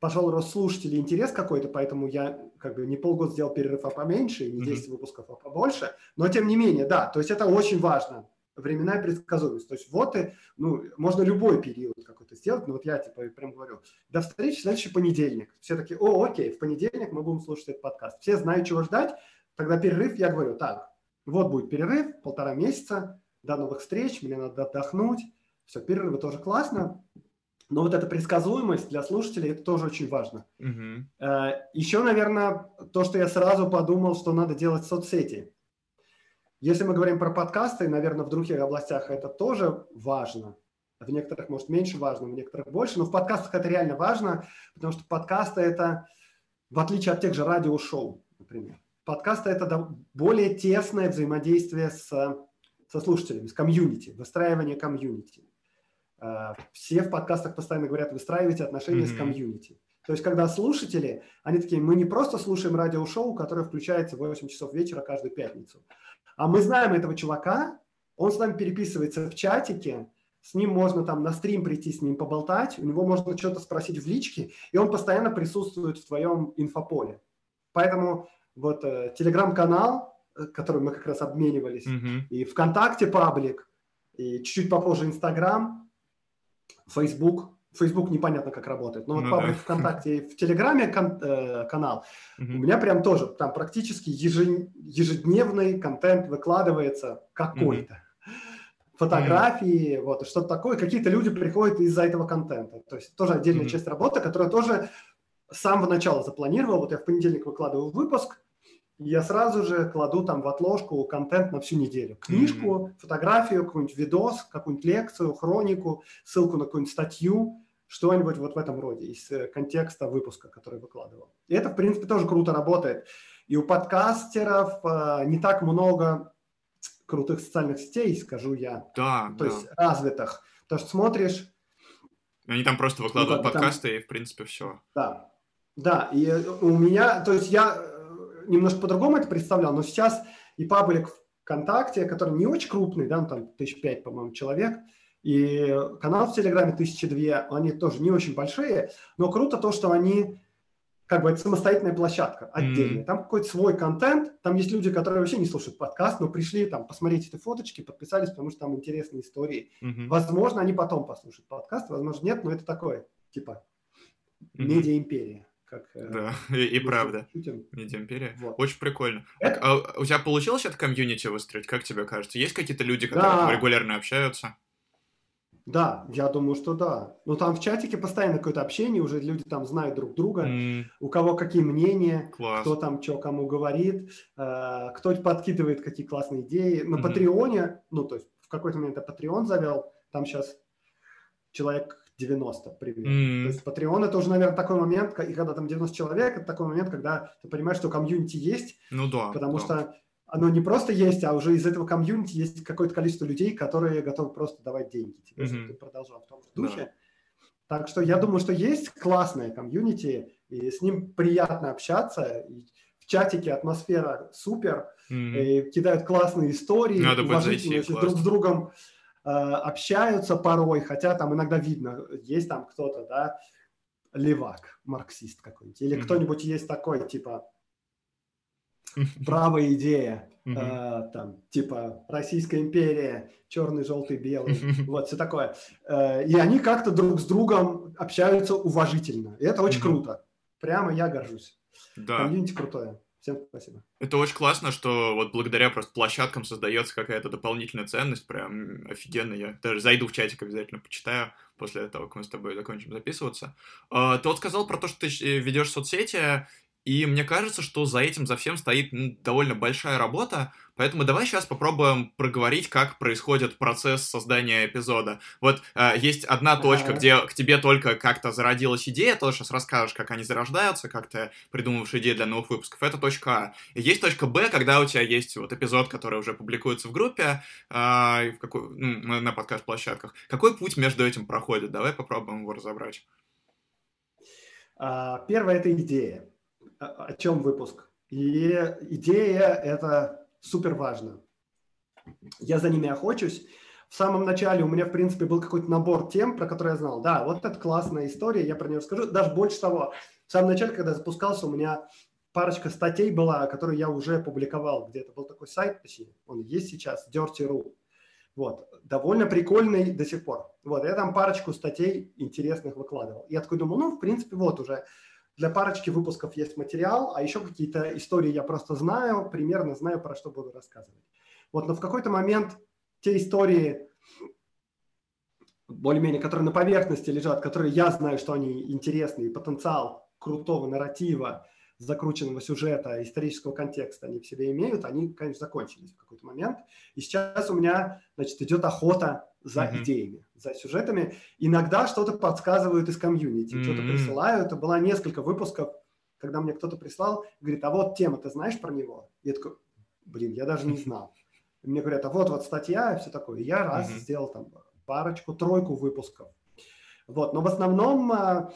рост слушателей, интерес какой-то, поэтому я как бы не полгода сделал перерыв, а поменьше, не 10 выпусков, а побольше. Но тем не менее, да, то есть это очень важно. Временная предсказуемость. То есть вот и, можно любой период какой-то сделать, но вот я прям говорю, до встречи, следующий понедельник. Все такие, окей, в понедельник мы будем слушать этот подкаст. Все знают, чего ждать, тогда перерыв, я говорю, так, вот будет перерыв, 1,5 месяца, до новых встреч, мне надо отдохнуть. Все, перерывы тоже классно. Но вот эта предсказуемость для слушателей, это тоже очень важно. Еще, наверное, то, что я сразу подумал, что надо делать в соцсети. Если мы говорим про подкасты, наверное, в других областях это тоже важно. В некоторых, может, меньше важно, в некоторых больше. Но в подкастах это реально важно, потому что подкасты – это, в отличие от тех же радиошоу, например, подкасты – это более тесное взаимодействие со слушателями, с комьюнити, выстраивание комьюнити. Все в подкастах постоянно говорят, выстраивайте отношения с комьюнити. То есть, когда слушатели, они такие, мы не просто слушаем радиошоу, которое включается в 8 часов вечера каждую пятницу, а мы знаем этого чувака, он с нами переписывается в чатике, с ним можно там на стрим прийти, с ним поболтать, у него можно что-то спросить в личке, и он постоянно присутствует в твоем инфополе. Поэтому вот телеграм-канал, которым мы как раз обменивались, и ВКонтакте паблик, и чуть-чуть попозже Инстаграм, Фейсбук. Фейсбук непонятно, как работает, но вот паблик ВКонтакте и в Телеграме канал. У меня прям тоже там практически ежедневный контент выкладывается какой-то. Фотографии, вот, что-то такое. Какие-то люди приходят из-за этого контента. То есть тоже отдельная часть работы, которая тоже с самого начала запланировал. Вот я в понедельник выкладываю выпуск, я сразу же кладу там в отложку контент на всю неделю. Книжку, фотографию, какой-нибудь видос, какую-нибудь лекцию, хронику, ссылку на какую-нибудь статью, что-нибудь вот в этом роде, из контекста выпуска, который выкладывал. И это, в принципе, тоже круто работает. И у подкастеров не так много крутых социальных сетей, скажу я, то есть развитых. Потому что смотришь... Они там просто выкладывают подкасты, там... и, в принципе, все. Да, да. И у меня... То есть я немножко по-другому это представлял, но сейчас и паблик ВКонтакте, который не очень крупный, да, ну, там 1005, по-моему, человек, и канал в Телеграме 1002, они тоже не очень большие, но круто то, что они, как бы, это самостоятельная площадка отдельная. Там какой-то свой контент, там есть люди, которые вообще не слушают подкаст, но пришли там посмотреть эти фоточки, подписались, потому что там интересные истории. Возможно, они потом послушают подкаст, возможно, нет, но это такое, типа, медиа-империя. Как, да, и правда. Медиа-империя. Вот. Очень прикольно. Это... А у тебя получилось это комьюнити выстроить, как тебе кажется? Есть какие-то люди, которые регулярно общаются? Да, я думаю, что да. Но там в чатике постоянно какое-то общение, уже люди там знают друг друга, у кого какие мнения, кто там что кому говорит, кто подкидывает какие классные идеи. На Патреоне, ну, то есть в какой-то момент я Патреон завел, там сейчас человек 90 примерно. То есть Патреон — это уже, наверное, такой момент, и когда там 90 человек, это такой момент, когда ты понимаешь, что комьюнити есть, потому что оно не просто есть, а уже из этого комьюнити есть какое-то количество людей, которые готовы просто давать деньги тебе, чтобы ты продолжал в том же духе. Да. Так что я думаю, что есть классное комьюнити, и с ним приятно общаться. И в чатике атмосфера супер, и кидают классные истории, уважительные, друг с другом общаются порой, хотя там иногда видно, есть там кто-то, да, левак, марксист какой-нибудь, или кто-нибудь есть такой, типа, правая идея, там, типа, Российская империя, черный, желтый, белый, вот, все такое. И они как-то друг с другом общаются уважительно. И это очень круто. Прямо я горжусь. Да. Комьюнити крутое. Всем спасибо. Это очень классно, что вот благодаря просто площадкам создается какая-то дополнительная ценность. Прям офигенно. Я даже зайду в чатик, обязательно почитаю после того, как мы с тобой закончим записываться. Ты вот сказал про то, что ты ведешь соцсети, и мне кажется, что за этим, за всем стоит довольно большая работа, поэтому давай сейчас попробуем проговорить, как происходит процесс создания эпизода. Вот есть одна точка, где к тебе только как-то зародилась идея, ты сейчас расскажешь, как они зарождаются, как ты придумываешь идеи для новых выпусков, это точка А. И есть точка Б, когда у тебя есть вот эпизод, который уже публикуется в группе, на подкаст-площадках. Какой путь между этим проходит? Давай попробуем его разобрать. Первое – это идея. О чем выпуск. И идея – это супер важно. Я за ними охочусь. В самом начале у меня, в принципе, был какой-то набор тем, про которые я знал. Да, вот это классная история, я про нее расскажу. Даже больше того, в самом начале, когда я запускался, у меня парочка статей была, которую я уже публиковал где-то. Был такой сайт, точнее, он есть сейчас, Dirty.ru. Вот. Довольно прикольный до сих пор. Вот, я там парочку статей интересных выкладывал. Я такой думал, ну, в принципе, вот уже... Для парочки выпусков есть материал, а еще какие-то истории я просто знаю, примерно знаю, про что буду рассказывать. Вот, но в какой-то момент те истории, более-менее, которые на поверхности лежат, которые я знаю, что они интересные, потенциал крутого нарратива, закрученного сюжета, исторического контекста они в себе имеют, они, конечно, закончились в какой-то момент. И сейчас у меня, значит, идет охота за идеями, за сюжетами. Иногда что-то подсказывают из комьюнити, что-то присылают. Было несколько выпусков, когда мне кто-то прислал, говорит, а вот тема, ты знаешь про него? Я такой, блин, я даже не знал. И мне говорят, а вот статья и все такое. И я раз сделал там парочку, тройку выпусков. Вот, но в основном...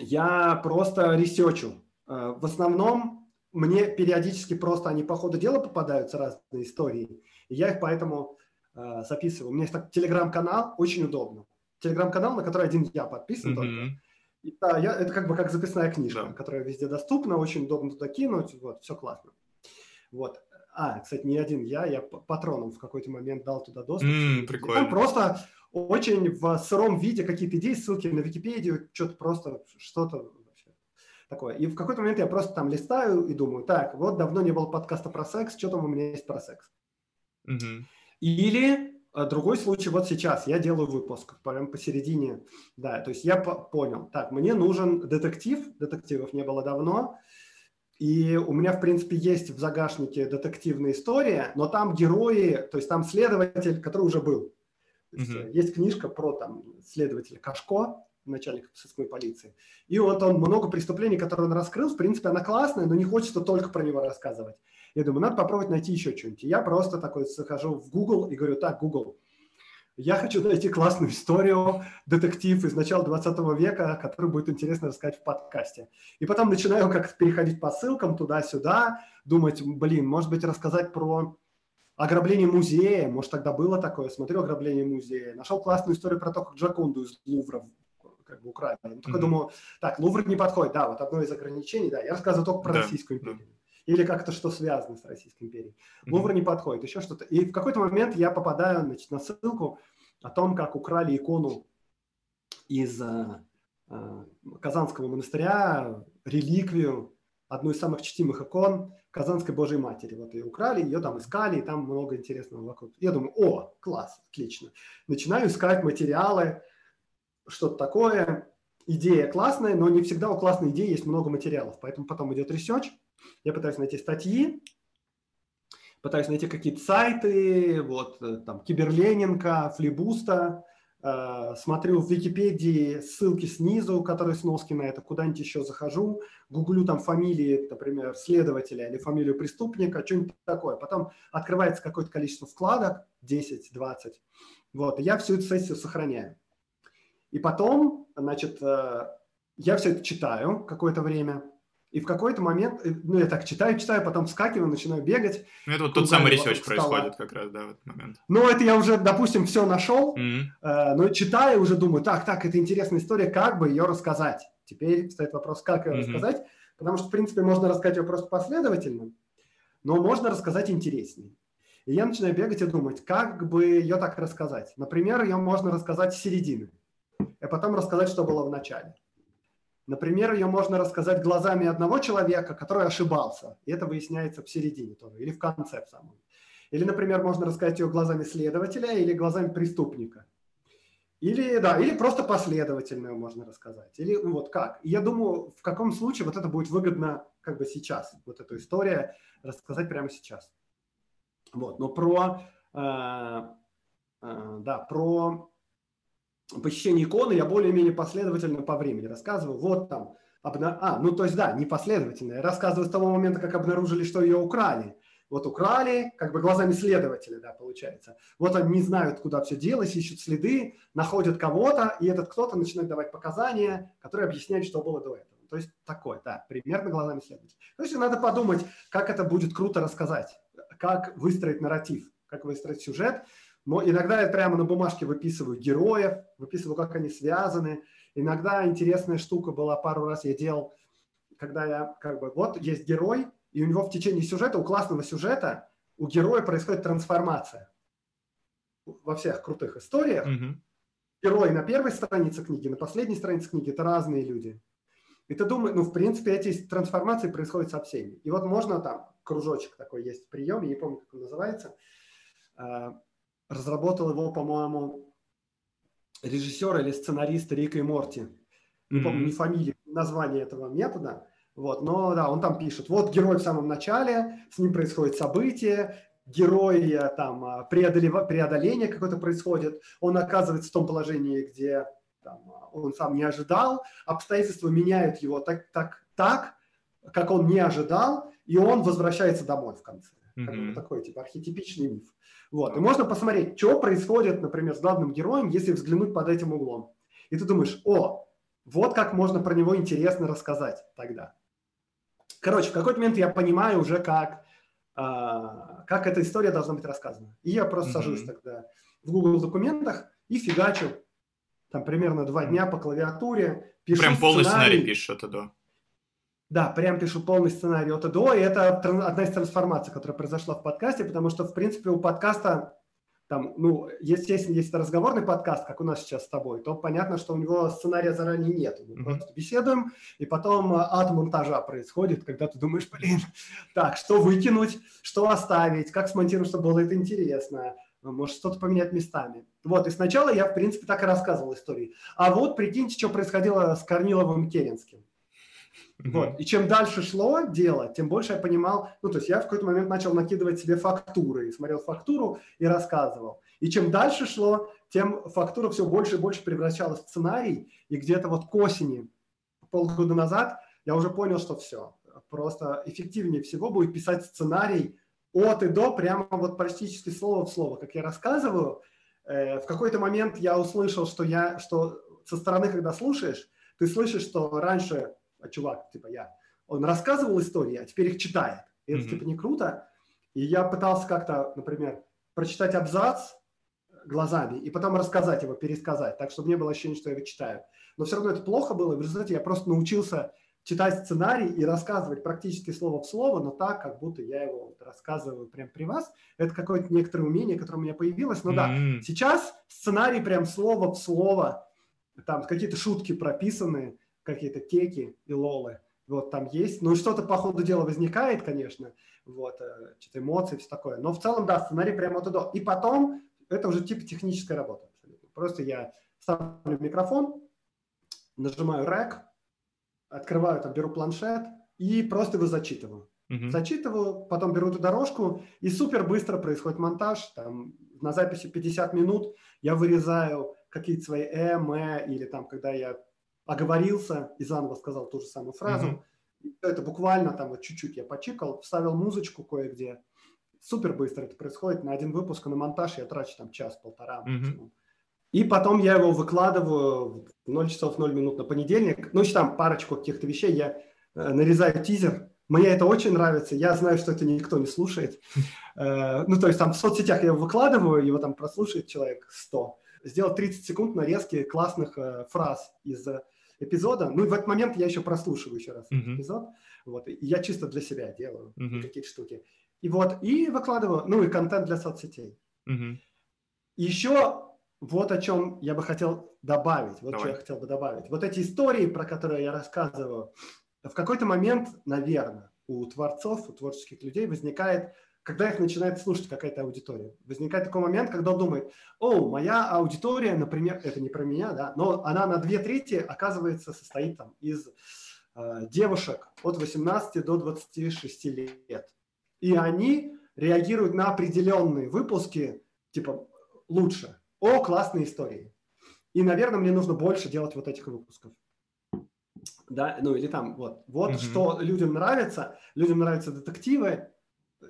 Я просто ресерчу. В основном мне периодически просто они по ходу дела попадаются, разные истории. И я их поэтому записываю. У меня есть так телеграм-канал, очень удобно. Телеграм-канал, на который один я подписан только. И, да, это как бы как записная книжка, которая везде доступна, очень удобно туда кинуть. Вот, все классно. Вот. Кстати, не один я патронам в какой-то момент дал туда доступ. Прикольно. Там просто... Очень в сыром виде какие-то идеи, ссылки на Википедию, что-то просто, что-то вообще такое. И в какой-то момент я просто там листаю и думаю, так, вот давно не было подкаста про секс, что там у меня есть про секс. Или другой случай, вот сейчас я делаю выпуск, прям посередине, да, то есть я понял, так, мне нужен детектив, детективов не было давно, И у меня, в принципе, есть в загашнике детективная история, но там герои, то есть там следователь, который уже был. Mm-hmm. Есть книжка про там следователя Кашко, начальника сыскной полиции. И вот он много преступлений, которые он раскрыл. В принципе, она классная, но не хочется только про него рассказывать. Я думаю, надо попробовать найти еще что-нибудь. И я просто такой захожу в Google и говорю: так, Google, я хочу найти классную историю, детектив из начала 20 века, который будет интересно рассказать в подкасте. И потом начинаю как-то переходить по ссылкам туда-сюда, думать, блин, может быть, рассказать про ограбление музея. Может, тогда было такое. Смотрю ограбление музея. Нашел классную историю про то, как Джоконду из Лувра как бы украли. Только думаю, так, Лувр не подходит. Да, вот одно из ограничений. Да, я рассказываю только про Российскую империю. Или как-то что связано с Российской империей. Лувр не подходит, еще что-то. И в какой-то момент я попадаю, значит, на ссылку о том, как украли икону из Казанского монастыря, реликвию, одну из самых чтимых икон Казанской Божьей Матери. Вот ее украли, ее там искали, и там много интересного вокруг. Я думаю, о, класс, отлично. Начинаю искать материалы, что-то такое. Идея классная, но не всегда у классной идеи есть много материалов. Поэтому потом идет ресерч. Я пытаюсь найти статьи, пытаюсь найти какие-то сайты, вот там Киберленинка, Флибуста, смотрю в Википедии ссылки снизу, которые сноски на это, куда-нибудь еще захожу, гуглю там фамилии, например, следователя или фамилию преступника, что-нибудь такое. Потом открывается какое-то количество вкладок, 10-20, вот, и я всю эту сессию сохраняю. И потом, значит, я все это читаю какое-то время. И в какой-то момент, ну, я так читаю, потом вскакиваю, начинаю бегать. Ну, это вот тот самый ресерч происходит как раз, да, в этот момент. Ну, это я уже, допустим, все нашел, но читаю, уже думаю, так, это интересная история, как бы ее рассказать? Теперь стоит вопрос, как ее рассказать, потому что, в принципе, можно рассказать ее просто последовательно, но можно рассказать интереснее. И я начинаю бегать и думать, как бы ее так рассказать. Например, ее можно рассказать с середины, а потом рассказать, что было в начале. Например, ее можно рассказать глазами одного человека, который ошибался, и это выясняется в середине тоже, или в конце в самом. Или, например, можно рассказать ее глазами следователя или глазами преступника. Или просто последовательно можно рассказать. Или вот как. Я думаю, в каком случае вот это будет выгодно как бы сейчас, вот эту историю рассказать прямо сейчас. Вот, но про посещение иконы я более-менее последовательно по времени рассказываю. Вот там, не последовательно. Я рассказываю с того момента, как обнаружили, что ее украли. Вот украли, как бы глазами следователя, да, получается. Вот они не знают, куда все делось, ищут следы, находят кого-то, и этот кто-то начинает давать показания, которые объясняют, что было до этого. То есть такой, да, примерно глазами следователя. То есть надо подумать, как это будет круто рассказать, как выстроить нарратив, как выстроить сюжет. Но иногда я прямо на бумажке выписываю героев, выписываю, как они связаны. Иногда интересная штука была, пару раз я делал, когда я как бы, вот есть герой, и у него в течение сюжета, у классного сюжета, у героя происходит трансформация. Во всех крутых историях герой на первой странице книги, на последней странице книги – это разные люди. И ты думаешь, в принципе, эти трансформации происходят со всеми. И вот можно там, кружочек такой есть прием, я не помню, как он называется, разработал его, по-моему, режиссер или сценарист Рика и Морти. Не помню ни фамилии, ни название этого метода. Вот, но да, он там пишет. Вот герой в самом начале, с ним происходит событие, герой там преодоление какое-то происходит, он оказывается в том положении, где там, он сам не ожидал, обстоятельства меняют его так, как он не ожидал, и он возвращается домой в конце. Как бы такой типа архетипичный миф. Вот. И можно посмотреть, что происходит, например, с главным героем, если взглянуть под этим углом. И ты думаешь, вот как можно про него интересно рассказать тогда. Короче, в какой-то момент я понимаю уже, как эта история должна быть рассказана. И я просто сажусь тогда в Google документах и фигачу там примерно 2 дня по клавиатуре. Пишу прям полный сценарий пишешь это, да? Да, прям пишу полный сценарий от и до, и это одна из трансформаций, которая произошла в подкасте, потому что, в принципе, у подкаста, там, естественно, если это разговорный подкаст, как у нас сейчас с тобой, то понятно, что у него сценария заранее нет. Мы просто беседуем, и потом ад монтажа происходит, когда ты думаешь, так, что выкинуть, что оставить, как смонтировать, чтобы было это интересно, может, что-то поменять местами. Вот, и сначала я, в принципе, так и рассказывал истории. А вот, прикиньте, что происходило с Корниловым-Керенским. Вот. И чем дальше шло дело, тем больше я понимал, ну, то есть я в какой-то момент начал накидывать себе фактуры, и смотрел фактуру и рассказывал. И чем дальше шло, тем фактура все больше и больше превращалась в сценарий, и где-то вот к осени, полгода назад, я уже понял, что все. Просто эффективнее всего будет писать сценарий от и до, прямо вот практически слово в слово, как я рассказываю. В какой-то момент я услышал, что со стороны, когда слушаешь, ты слышишь, что раньше чувак, типа я, он рассказывал истории, а теперь их читает. И это типа не круто. И я пытался как-то, например, прочитать абзац глазами и потом рассказать его, пересказать, так, чтобы не было ощущения, что я его читаю. Но все равно это плохо было. В результате я просто научился читать сценарий и рассказывать практически слово в слово, но так, как будто я его вот рассказываю прямо при вас. Это какое-то некоторое умение, которое у меня появилось. Но да, сейчас сценарий прям слово в слово, там какие-то шутки прописаны, какие-то кеки и лолы, вот там есть. Ну, что-то по ходу дела возникает, конечно, вот, что-то эмоции, все такое. Но в целом, да, сценарий прямо от и до. И потом это уже типа техническая работа. Просто я ставлю микрофон, нажимаю рек, открываю, там, беру планшет и просто его зачитываю. Зачитываю, потом беру эту дорожку, и супер быстро происходит монтаж. Там на записи 50 минут я вырезаю какие-то свои или там, когда я оговорился и заново сказал ту же самую фразу. Это буквально там вот чуть-чуть я почикал, вставил музычку кое-где. Супер быстро это происходит. На один выпуск, на монтаж я трачу там час-полтора. И потом я его выкладываю в 0 часов 0 минут на понедельник. Ну, еще там парочку каких-то вещей. Я нарезаю тизер. Мне это очень нравится. Я знаю, что это никто не слушает. Ну, то есть там в соцсетях я его выкладываю, его там прослушает человек 100. Сделал 30 секунд нарезки классных фраз из эпизода. Ну, и в этот момент я еще прослушиваю еще раз эпизод. Вот. И я чисто для себя делаю какие-то штуки. И вот, и выкладываю, ну, и контент для соцсетей. Еще... Вот о чем я бы хотел добавить. Вот что я хотел бы добавить. Вот эти истории, про которые я рассказываю, в какой-то момент, наверное, у творцов, у творческих людей возникает, когда их начинает слушать какая-то аудитория, возникает такой момент, когда он думает, о, моя аудитория, например, это не про меня, да, но она на 2/3, оказывается, состоит там из девушек от 18 до 26 лет. И они реагируют на определенные выпуски, типа, лучше. О, классные истории. И, наверное, мне нужно больше делать вот этих выпусков. Да, ну или там вот. Вот что людям нравится. Людям нравятся детективы.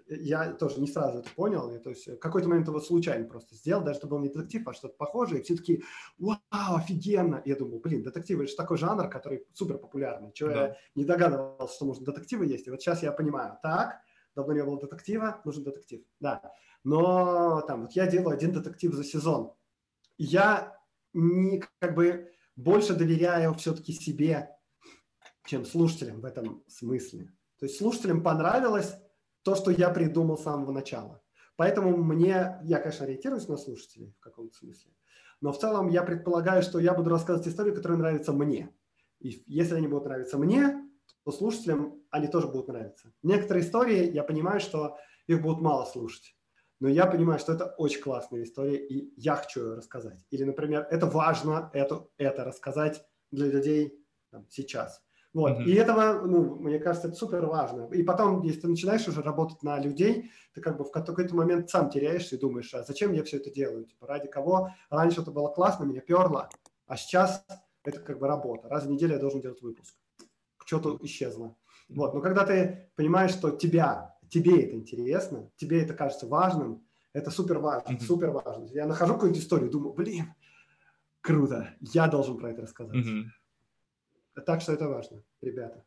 Я тоже не сразу это понял. Я, то есть, в какой-то момент его случайно просто сделал, даже чтобы был не детектив, а что-то похожее. И все такие, вау, офигенно. И я думал, блин, детективы – это же такой жанр, который супер популярный. Чего я не догадывался, что можно детективы есть. И вот сейчас я понимаю, так, давно не было детектива, нужен детектив. Да. Но там вот я делаю один детектив за сезон. Я не, как бы, больше доверяю все-таки себе, чем слушателям в этом смысле. То есть слушателям понравилось то, что я придумал с самого начала. Поэтому мне, я, конечно, ориентируюсь на слушателей в каком-то смысле, но в целом я предполагаю, что я буду рассказывать историю, которая нравится мне. И если они будут нравиться мне, то слушателям они тоже будут нравиться. Некоторые истории, я понимаю, что их будут мало слушать. Но я понимаю, что это очень классная история, и я хочу ее рассказать. Или, например, это важно, это рассказать для людей там, сейчас. Вот. И этого, ну, мне кажется, это супер важно. И потом, если ты начинаешь уже работать на людей, ты как бы в какой-то момент сам теряешься и думаешь, а зачем я все это делаю? Типа, ради кого? Раньше это было классно, меня перло, а сейчас это как бы работа. Раз в неделю я должен делать выпуск. Что-то исчезло. Вот. Но когда ты понимаешь, что тебе это интересно, тебе это кажется важным, это супер важно, супер важно. Я нахожу какую-нибудь историю, думаю, блин, круто, я должен про это рассказать. Так что это важно, ребята.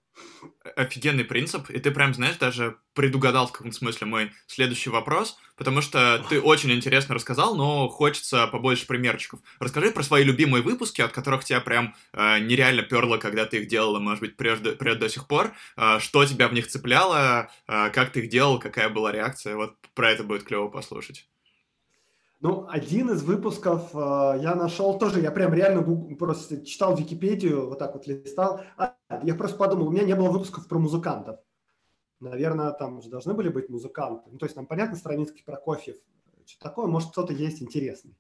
Офигенный принцип, и ты прям, знаешь, даже предугадал в каком-то смысле мой следующий вопрос, потому что ты очень интересно рассказал, но хочется побольше примерчиков. Расскажи про свои любимые выпуски, от которых тебя прям нереально перло, когда ты их делала, может быть, прежде до сих пор, что тебя в них цепляло, как ты их делал, какая была реакция, вот про это будет клево послушать. Ну, один из выпусков я нашел тоже, я прям реально просто читал Википедию, вот так вот листал. Я просто подумал, у меня не было выпусков про музыкантов. Наверное, там уже должны были быть музыканты. Ну, то есть, там, понятно, страницки про Прокофьев, что-то такое, может, кто-то есть интересный.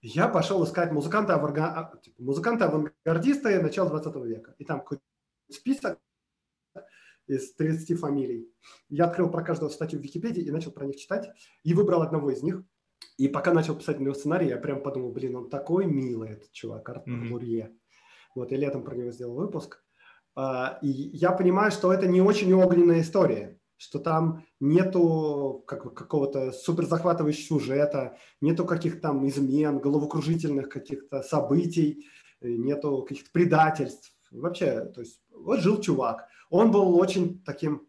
Я пошел искать музыканты-авангардисты начала 20 века. И там какой-то список из 30 фамилий. Я открыл про каждого статью в Википедии и начал про них читать. И выбрал одного из них. И пока начал писать на него сценарий, я прям подумал, блин, он такой милый, этот чувак, Артур Мурье. Вот, я летом про него сделал выпуск. И я понимаю, что это не очень огненная история, что там нету какого-то суперзахватывающего сюжета, нету каких-то там измен, головокружительных каких-то событий, нету каких-то предательств. Вообще, то есть, вот жил чувак. Он был очень таким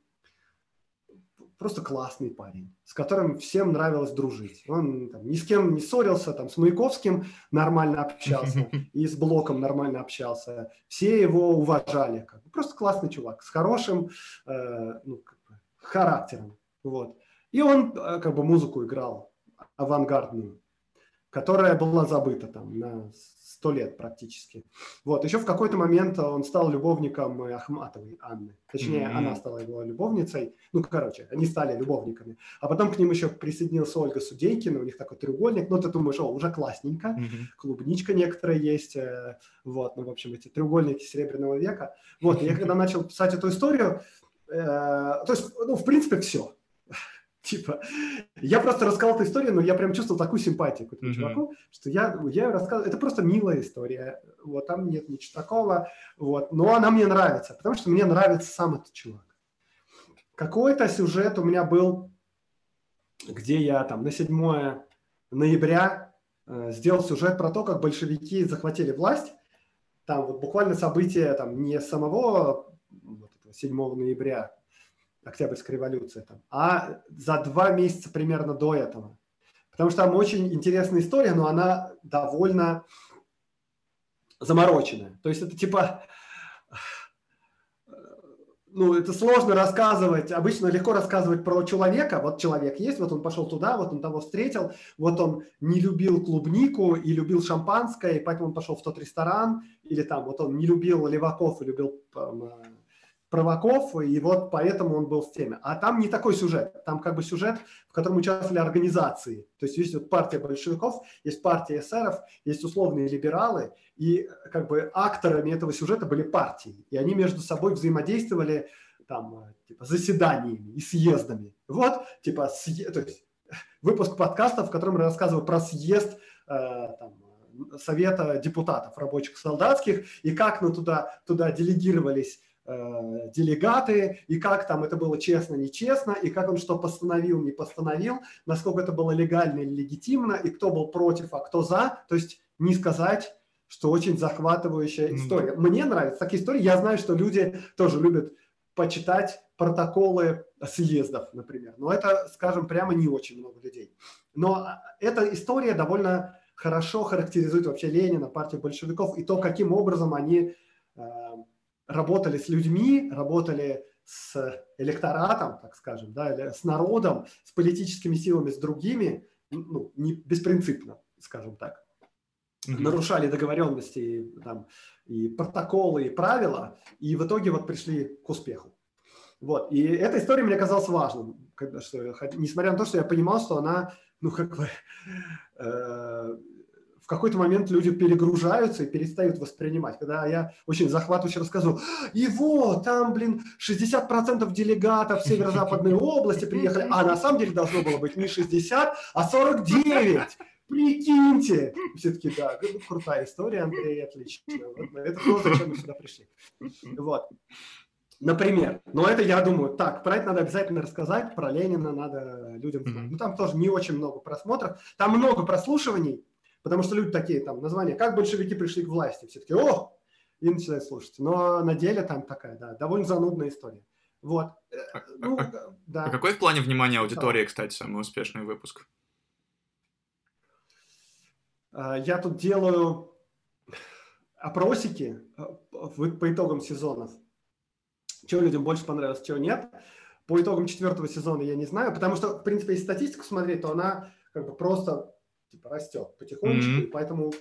просто классный парень, с которым всем нравилось дружить. Он там ни с кем не ссорился, там, с Маяковским нормально общался, и с Блоком нормально общался. Все его уважали. Как бы. Просто классный чувак, с хорошим характером. Вот. И он как бы музыку играл авангардную, которая была забыта там на 100 лет практически. Вот. Еще в какой-то момент он стал любовником Ахматовой Анны. Точнее, она стала его любовницей. Ну, короче, они стали любовниками. А потом к ним еще присоединилась Ольга Судейкина. У них такой треугольник. Ну, ты думаешь, о, уже классненько. Клубничка некоторая есть. Вот. Ну, в общем, эти треугольники Серебряного века. Вот. И я когда начал писать эту историю, то есть, ну, в принципе, все. Типа, я просто рассказал эту историю, но я прям чувствовал такую симпатию к этому чуваку, что я рассказывал. Это просто милая история. Вот, там нет ничего такого. Вот, но она мне нравится, потому что мне нравится сам этот чувак. Какой-то сюжет у меня был, где я там на 7 ноября сделал сюжет про то, как большевики захватили власть. Там вот буквально события там, не самого вот, 7 ноября, Октябрьской революции, там, а за 2 месяца примерно до этого. Потому что там очень интересная история, но она довольно замороченная. То есть это типа... Ну, это сложно рассказывать. Обычно легко рассказывать про человека. Вот человек есть, вот он пошел туда, вот он того встретил, вот он не любил клубнику и любил шампанское, и поэтому он пошел в тот ресторан. Или там вот он не любил леваков и любил... Провоков, и вот поэтому он был в теме. А там не такой сюжет. Там как бы сюжет, в котором участвовали организации. То есть есть вот партия большевиков, есть партия эсеров, есть условные либералы, и как бы акторами этого сюжета были партии. И они между собой взаимодействовали там типа заседаниями и съездами. Вот, типа, то есть, выпуск подкаста, в котором я рассказываю про съезд там, Совета депутатов рабочих и солдатских, и как ну, туда делегировались делегаты, и как там это было честно, нечестно, и как он что постановил, не постановил, насколько это было легально или легитимно, и кто был против, а кто за. То есть не сказать, что очень захватывающая история. Мне нравятся такие истории. Я знаю, что люди тоже любят почитать протоколы съездов, например. Но это, скажем, прямо не очень много людей. Но эта история довольно хорошо характеризует вообще Ленина, партию большевиков, и то, каким образом они... работали с людьми, работали с электоратом, так скажем, да, или с народом, с политическими силами, с другими, ну, не беспринципно, скажем так. Нарушали договоренности там, и протоколы, и правила, и в итоге вот пришли к успеху. Вот. И эта история мне казалась важным, что, несмотря на то, что я понимал, что она, ну, как бы... В какой-то момент люди перегружаются и перестают воспринимать. Когда я очень захватывающе рассказывал, его там, блин, 60% делегатов Северо-Западной области приехали, а на самом деле должно было быть не 60, а 49. Прикиньте! Все-таки, да, крутая история, Андрей, отлично. Это то, зачем мы сюда пришли. Вот. Например. Но это, я думаю, так, про это надо обязательно рассказать, про Ленина надо людям знать. Ну, там тоже не очень много просмотров, там много прослушиваний, потому что люди такие, там, названия, как большевики пришли к власти, все таки, о, и начинают слушать. Но на деле там такая, да, довольно занудная история. Вот. Ну, да. А какой в плане внимания аудитории, кстати, самый успешный выпуск? Я тут делаю опросики по итогам сезонов. Чего людям больше понравилось, чего нет. По итогам 4-го сезона я не знаю, потому что, в принципе, если статистику смотреть, то она как бы просто... типа растет потихонечку, и поэтому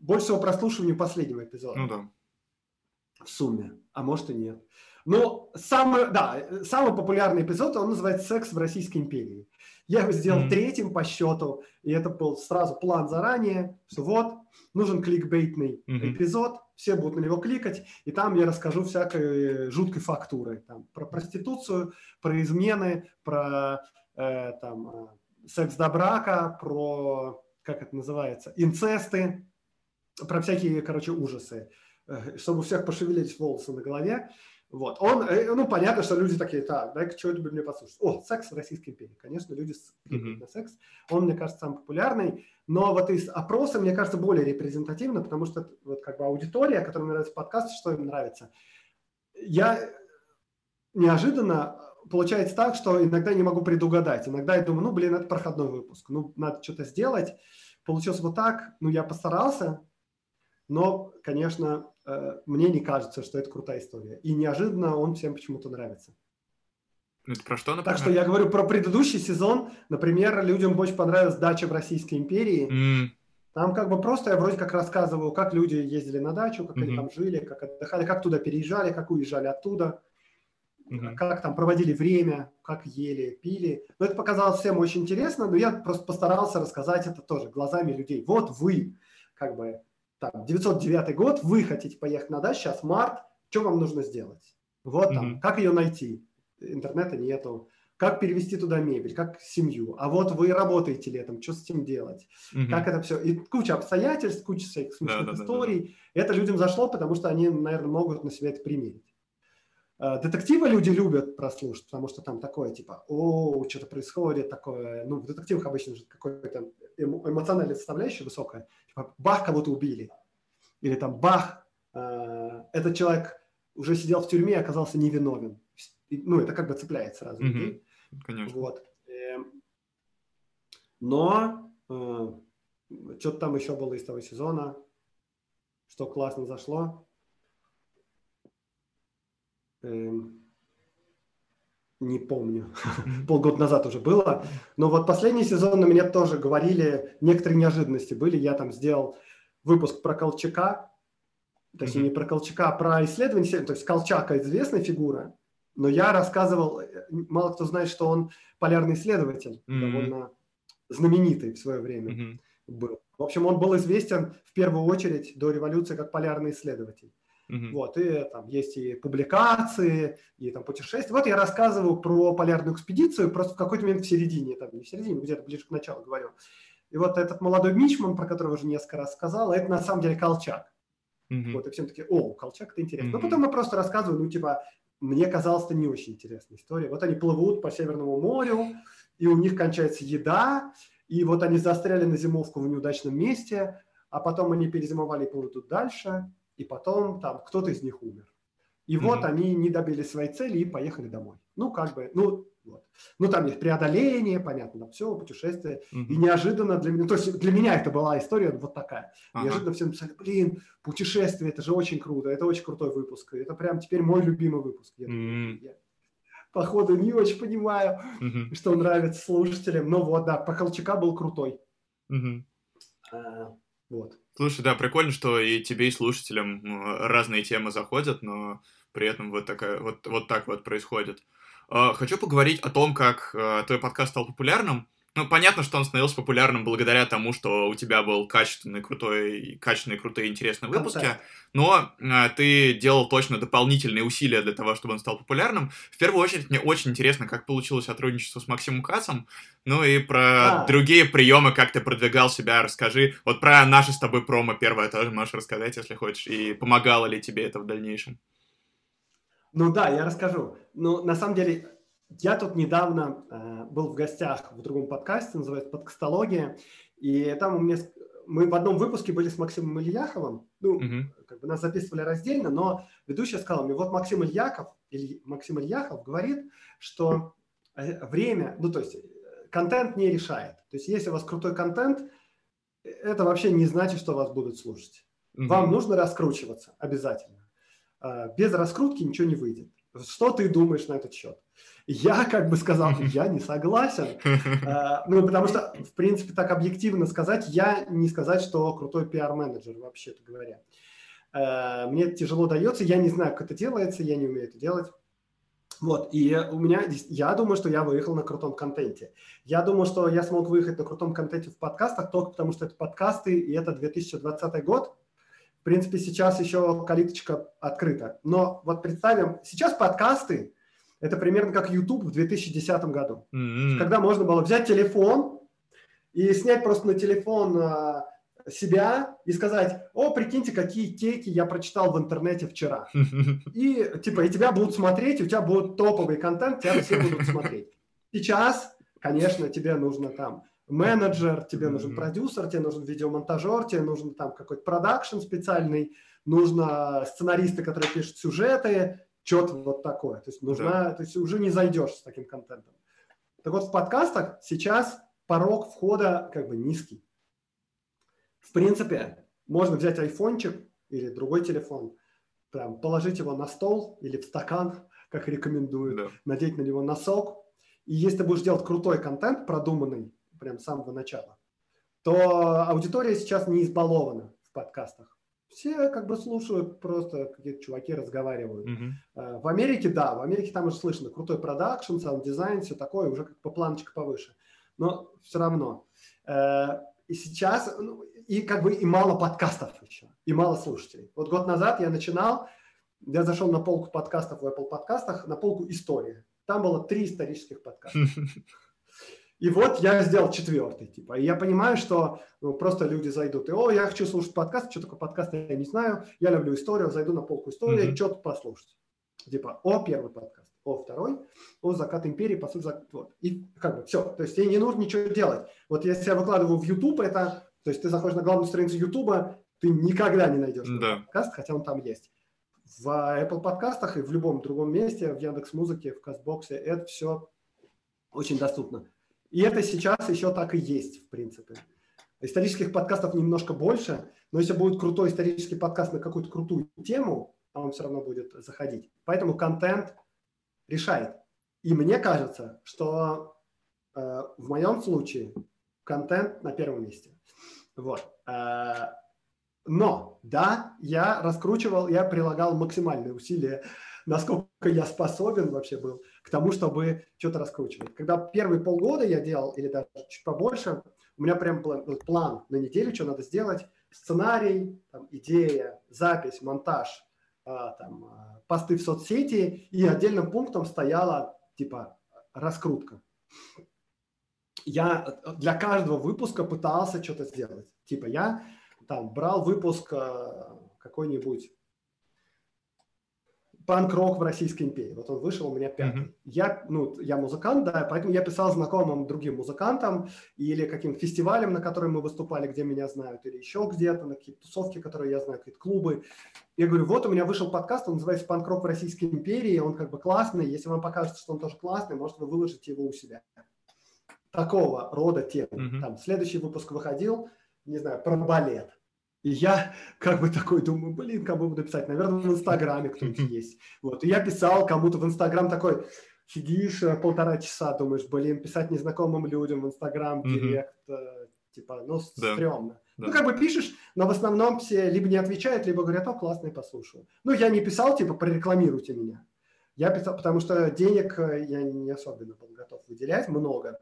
больше всего прослушивания последнего эпизода. Ну да. В сумме. А может и нет. Но самый популярный эпизод, он называется «Секс в Российской империи». Я его сделал 3-м по счету, и это был сразу план заранее, что вот, нужен кликбейтный эпизод, все будут на него кликать, и там я расскажу всякой жуткой фактуры. Там, про проституцию, про измены, про секс до брака, про, как это называется, инцесты, про всякие, короче, ужасы, чтобы у всех пошевелились волосы на голове. Вот. Он, ну, понятно, что люди такие, так, дай-ка что-нибудь мне послушать. О, секс в Российской империи. Конечно, люди скидывают на секс. Он, мне кажется, самый популярный. Но вот из опроса, мне кажется, более репрезентативно, потому что вот как бы аудитория, которой нравится подкаст, что им нравится. Я неожиданно получается так, что иногда не могу предугадать. Иногда я думаю, ну, блин, это проходной выпуск. Ну, надо что-то сделать. Получилось вот так. Ну, я постарался. Но, конечно, мне не кажется, что это крутая история. И неожиданно он всем почему-то нравится. Это про что, например? Так что я говорю про предыдущий сезон. Например, людям больше понравилась дача в Российской империи. Там как бы просто я вроде как рассказываю, как люди ездили на дачу, как они там жили, как отдыхали, как туда переезжали, как уезжали оттуда, как там проводили время, как ели, пили. Но это показалось всем очень интересно, но я просто постарался рассказать это тоже глазами людей. Вот вы, как бы... Там, 909 год, вы хотите поехать на дачу, сейчас март, что вам нужно сделать? Вот там, как ее найти? Интернета нету. Как перевести туда мебель, как семью? А вот вы работаете летом, что с этим делать? Как это все? И куча обстоятельств, куча всяких смешных историй. Это людям зашло, потому что они, наверное, могут на себя это примерить. Детективы люди любят прослушать, потому что там такое, типа, о, что-то происходит, такое. Ну, в детективах обычно же какое-то эмоциональная составляющая высокая. Типа, бах, кого-то убили. Или там, бах, этот человек уже сидел в тюрьме и оказался невиновен. Ну, это как бы цепляет сразу. Конечно. Вот. Но что-то там еще было из того сезона, что классно зашло. Не помню, полгода назад уже было, но вот последний сезон на меня тоже говорили, некоторые неожиданности были, я там сделал выпуск про Колчака, точнее не про Колчака, а про исследование, то есть Колчак известная фигура, но я рассказывал, мало кто знает, что он полярный исследователь, довольно знаменитый в свое время был. В общем, он был известен в первую очередь до революции как полярный исследователь. Вот, и там есть и публикации, и там путешествия. Вот я рассказываю про полярную экспедицию, просто в какой-то момент в середине, там не в середине, где-то ближе к началу говорю. И вот этот молодой мичман, про которого уже несколько раз сказал, это на самом деле Колчак. Вот, и всем такие, о, Колчак, это интересно. Но потом я просто рассказываю, ну, типа, мне казалось, это не очень интересная история. Вот они плывут по Северному морю, и у них кончается еда, и вот они застряли на зимовку в неудачном месте, а потом они перезимовали и плывут дальше. И потом там кто-то из них умер. И вот они не добились своей цели и поехали домой. Ну, как бы, ну, вот. Ну, там есть преодоление, понятно, там все, путешествие. И неожиданно для меня, то есть для меня это была история вот такая. Неожиданно все написали, блин, путешествие, это же очень круто, это очень крутой выпуск. Это прям теперь мой любимый выпуск. Я, походу, не очень понимаю, что нравится слушателям. Но вот, да, по Колчака был крутой. Вот. Слушай, да, прикольно, что и тебе, и слушателям разные темы заходят, но при этом вот, такая, вот так вот происходит. Хочу поговорить о том, как твой подкаст стал популярным. Ну, понятно, что он становился популярным благодаря тому, что у тебя был качественный, крутой, качественные, крутые, интересные выпуски, но ты делал точно дополнительные усилия для того, чтобы он стал популярным. В первую очередь, мне очень интересно, как получилось сотрудничество с Максимом Кацом, ну и про другие приемы, как ты продвигал себя, расскажи. Вот про наши с тобой промо первое тоже можешь рассказать, если хочешь, и помогало ли тебе это в дальнейшем. Ну да, я расскажу. Ну, на самом деле... Я тут недавно был в гостях в другом подкасте, называется «Подкастология», и там мы в одном выпуске были с Максимом Ильяховым, ну, как бы нас записывали раздельно, но ведущая сказала мне, вот Максим Ильяхов говорит, что время, ну, то есть контент не решает. То есть если у вас крутой контент, это вообще не значит, что вас будут слушать. Вам нужно раскручиваться обязательно. Без раскрутки ничего не выйдет. Что ты думаешь на этот счет? Я как бы сказал, я не согласен. Ну, потому что, в принципе, так объективно сказать, я не сказать, что крутой пиар-менеджер, вообще-то говоря. Мне это тяжело дается, я не знаю, как это делается, я не умею это делать. Вот, и я думаю, что я выехал на крутом контенте. Я думаю, что я смог выехать на крутом контенте в подкастах только потому, что это подкасты, и это 2020 год. В принципе, сейчас еще калиточка открыта. Но вот представим, сейчас подкасты – это примерно как YouTube в 2010 году, mm-hmm. когда можно было взять телефон и снять просто на телефон себя и сказать: «О, прикиньте, какие теки я прочитал в интернете вчера». И типа, и тебя будут смотреть, у тебя будет топовый контент, тебя все будут смотреть. Сейчас, конечно, тебе нужно там… менеджер, тебе нужен продюсер, тебе нужен видеомонтажер, тебе нужен там какой-то продакшн специальный, нужно сценаристы, которые пишут сюжеты, что-то вот такое. То есть нужна, то есть уже не зайдешь с таким контентом. Так вот, в подкастах сейчас порог входа как бы низкий. В принципе, можно взять айфончик или другой телефон, прям положить его на стол или в стакан, как рекомендуют, надеть на него носок. И если ты будешь делать крутой контент, продуманный, прям с самого начала, то аудитория сейчас не избалована в подкастах. Все как бы слушают, просто какие-то чуваки разговаривают. Mm-hmm. В Америке, да, в Америке там уже слышно крутой продакшн, саунд-дизайн, все такое, уже как по планочке повыше. Но все равно. И сейчас, ну, и как бы и мало подкастов еще, и мало слушателей. Вот год назад я начинал, я зашел на полку подкастов в Apple подкастах, на полку «История». Там было 3 исторических подкаста. И вот я сделал 4-й, типа. И я понимаю, что ну, просто люди зайдут. И, о, я хочу слушать подкаст. Что такое подкаст, я не знаю. Я люблю историю. Зайду на полку истории, mm-hmm. что-то послушать. Типа, о, 1-й подкаст, о, 2-й, о, «Закат империи», по сути, вот. И как бы все. То есть ей не нужно ничего делать. Вот если я выкладываю в YouTube это, то есть ты заходишь на главную страницу YouTube, ты никогда не найдешь mm-hmm. подкаст, хотя он там есть. В Apple подкастах и в любом другом месте, в Яндекс.Музыке, в Кастбоксе, это все очень доступно. И это сейчас еще так и есть, в принципе. Исторических подкастов немножко больше, но если будет крутой исторический подкаст на какую-то крутую тему, он все равно будет заходить. Поэтому контент решает. И мне кажется, что в моем случае контент на первом месте. Вот. Но, да, я раскручивал, я прилагал максимальные усилия, насколько я способен вообще был к тому, чтобы что-то раскручивать. Когда первые полгода я делал, или даже чуть побольше, у меня прям план на неделю, что надо сделать. Сценарий, там, идея, запись, монтаж, там, посты в соцсети. И отдельным пунктом стояла, типа, раскрутка. Я для каждого выпуска пытался что-то сделать. Типа, я там брал выпуск какой-нибудь панк-рок в Российской империи. Вот он вышел у меня 5-й. Mm-hmm. Я музыкант, да, поэтому я писал знакомым другим музыкантам или каким-то фестивалям, на которые мы выступали, где меня знают, или еще где-то, на какие-то тусовки, которые я знаю, какие-то клубы. Я говорю, вот у меня вышел подкаст, он называется «Панк-рок в Российской империи», он как бы классный, если вам покажется, что он тоже классный, может, вы выложите его у себя. Такого рода темы. Mm-hmm. Там следующий выпуск выходил, не знаю, про балет. И я как бы такой думаю, блин, кому буду писать? Наверное, в Инстаграме кто-то есть. Вот. И я писал кому-то в Инстаграм такой, сидишь 1,5 часа, думаешь, блин, писать незнакомым людям в Инстаграм, директ, типа, стрёмно. Да. Ну, как бы пишешь, но в основном все либо не отвечают, либо говорят, о, классно, я послушал. Ну, я не писал, типа, прорекламируйте меня. Я писал, потому что денег я не особенно был готов выделять, много.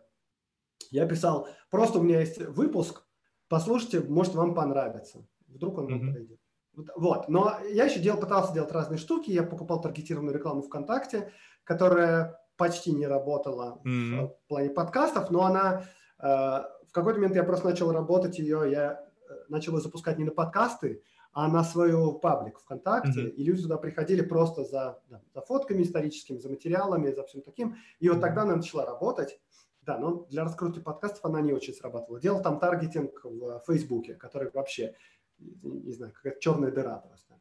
Я писал, просто у меня есть выпуск, послушайте, может, вам понравится. Вдруг он вам подойдет. Вот. Но я еще пытался делать разные штуки. Я покупал таргетированную рекламу ВКонтакте, которая почти не работала в плане подкастов, но она... в какой-то момент я просто начал работать ее, я начал ее запускать не на подкасты, а на свою паблик ВКонтакте. И люди туда приходили просто за фотками историческими, за материалами, за всем таким. И вот тогда она начала работать. Да, но для раскрутки подкастов она не очень срабатывала. Делал там таргетинг в Фейсбуке, который вообще, не знаю, какая-то черная дыра просто.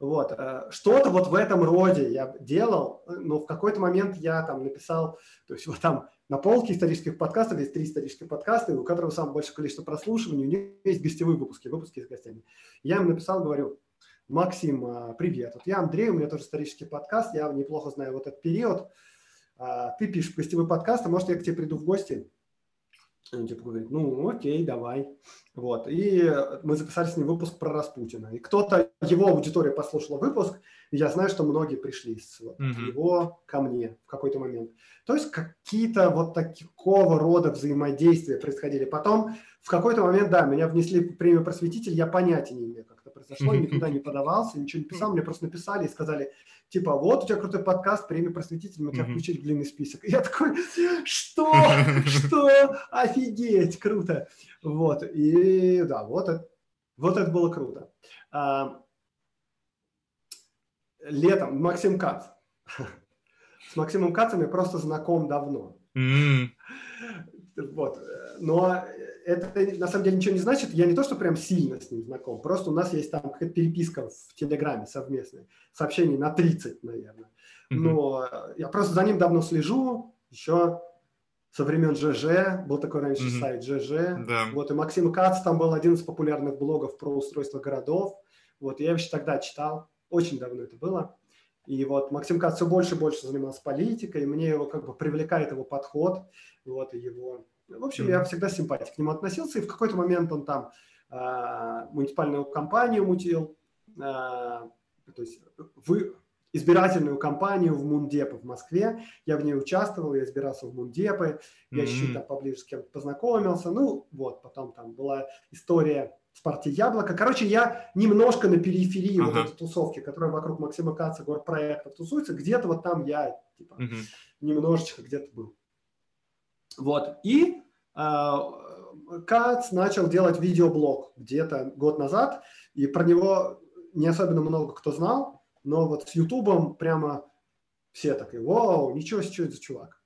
Вот. Что-то вот в этом роде я делал, но в какой-то момент я там написал, то есть вот там на полке исторических подкастов есть 3 исторических подкаста, у которого самое большое количество прослушиваний, у них есть гостевые выпуски с гостями. Я им написал, говорю, Максим, привет, вот я Андрей, у меня тоже исторический подкаст, я неплохо знаю вот этот период, ты пишешь гостевой подкаст, а может, я к тебе приду в гости? Он типа говорит, ну, окей, давай. Вот. И мы записали с ним выпуск про Распутина. И кто-то, его аудитория послушала выпуск, и я знаю, что многие пришли с его ко мне в какой-то момент. То есть какие-то вот такого рода взаимодействия происходили. Потом в какой-то момент, да, меня внесли в премию «Просветитель», я понятия не имею, как это произошло, я никуда не подавался, ничего не писал, мне просто написали и сказали, типа, вот у тебя крутой подкаст, премия «Просветитель», мы тебя включили в длинный список. И я такой, что? Что? Офигеть, круто. Вот, и да, вот это было круто. Летом Максим Кац. С Максимом Кацем я просто знаком давно. Вот. Но это на самом деле ничего не значит. Я не то, что прям сильно с ним знаком. Просто у нас есть там какая-то переписка в Телеграме совместная. Сообщений на 30, наверное. Но я просто за ним давно слежу. Еще со времен ЖЖ. Был такой раньше сайт ЖЖ. Да. Вот. И Максим Кац там был один из популярных блогов про устройство городов. Вот. Я еще тогда читал. Очень давно это было. И вот Максим Кац все больше и больше занимался политикой, и мне его как бы привлекает его подход, вот, и его... В общем, я всегда с симпатией к нему относился, и в какой-то момент он там муниципальную кампанию мутил, то есть избирательную кампанию в Мундепы в Москве, я в ней участвовал, я избирался в Мундепы, я чуть-чуть там поближе с кем-то познакомился, ну, вот, потом там была история... с партией «Яблоко». Короче, я немножко на периферии вот этой тусовки, которая вокруг Максима Каца, горпроектов тусуется, где-то вот там я типа, немножечко где-то был. Вот. И Кац начал делать видеоблог где-то год назад, и про него не особенно много кто знал, но вот с Ютубом прямо все такие, вау, ничего себе, что это за чувак.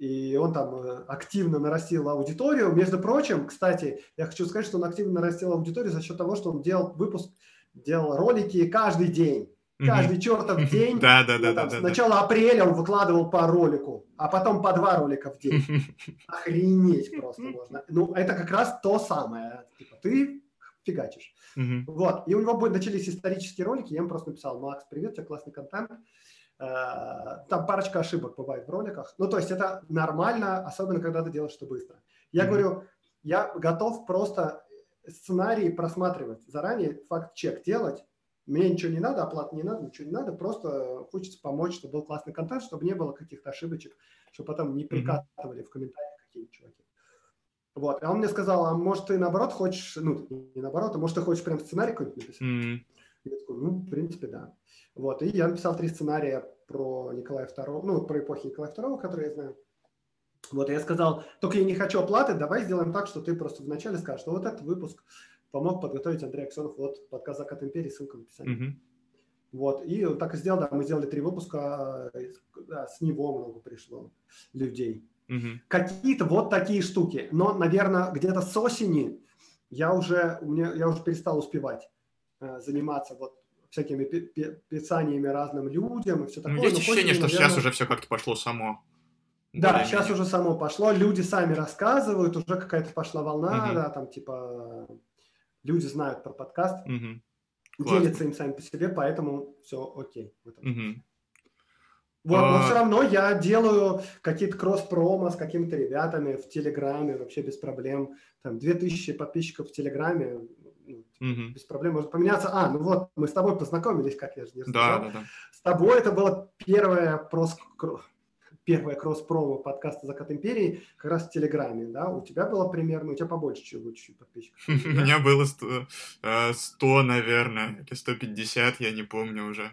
И он там активно нарастил аудиторию. Между прочим, кстати, я хочу сказать, что он активно нарастил аудиторию за счет того, что он делал выпуск, делал ролики каждый день. Каждый чертов день. С начала апреля он выкладывал по ролику, а потом по 2 ролика в день. Охренеть просто можно. Ну, это как раз то самое. Типа, ты фигачишь. Вот. И у него начались исторические ролики. Я ему просто написал, Макс, привет, у тебя классный контент. Там парочка ошибок бывает в роликах. Ну, то есть это нормально, особенно когда ты делаешь что быстро. Я говорю, я готов просто сценарий просматривать заранее, факт-чек делать. Мне ничего не надо, оплаты не надо, ничего не надо. Просто хочется помочь, чтобы был классный контент, чтобы не было каких-то ошибочек, чтобы потом не прикатывали в комментариях какие-то чуваки. Вот. А он мне сказал, а может ты наоборот хочешь, ну, не наоборот, а может ты хочешь прям сценарий какой-нибудь написать? Я такой, ну, в принципе, да. Вот, и я написал 3 сценария про Николая II, ну, про эпоху Николая II, которые я знаю. Вот, и я сказал, только я не хочу оплаты, давай сделаем так, что ты просто вначале скажешь, что вот этот выпуск помог подготовить Андрей Аксёнов, вот, подкаст «Закат империи», ссылка в описании. Вот, и он так и сделал, да, мы сделали 3 выпуска, да, с него много пришло людей. Какие-то вот такие штуки, но, наверное, где-то с осени я уже перестал успевать заниматься вот всякими писаниями разным людям и все такое. Есть ощущение, что сейчас уже все как-то пошло само. Да, сейчас уже само пошло. Люди сами рассказывают, уже какая-то пошла волна, да, там типа люди знают про подкаст, делятся им сами по себе, поэтому все окей. Вот, но все равно я делаю какие-то кросс-промо с какими-то ребятами в Телеграме вообще без проблем. Там 2000 подписчиков в Телеграме. Без проблем можно поменяться. А, ну вот, мы с тобой познакомились, как я же не рассказал. Да. С тобой это было первое кросс-промо подкаста «Закат империи» как раз в Телеграме, да? У тебя было примерно, у тебя побольше, чуть-чуть подписчиков. У меня было 100, наверное, или 150, я не помню уже.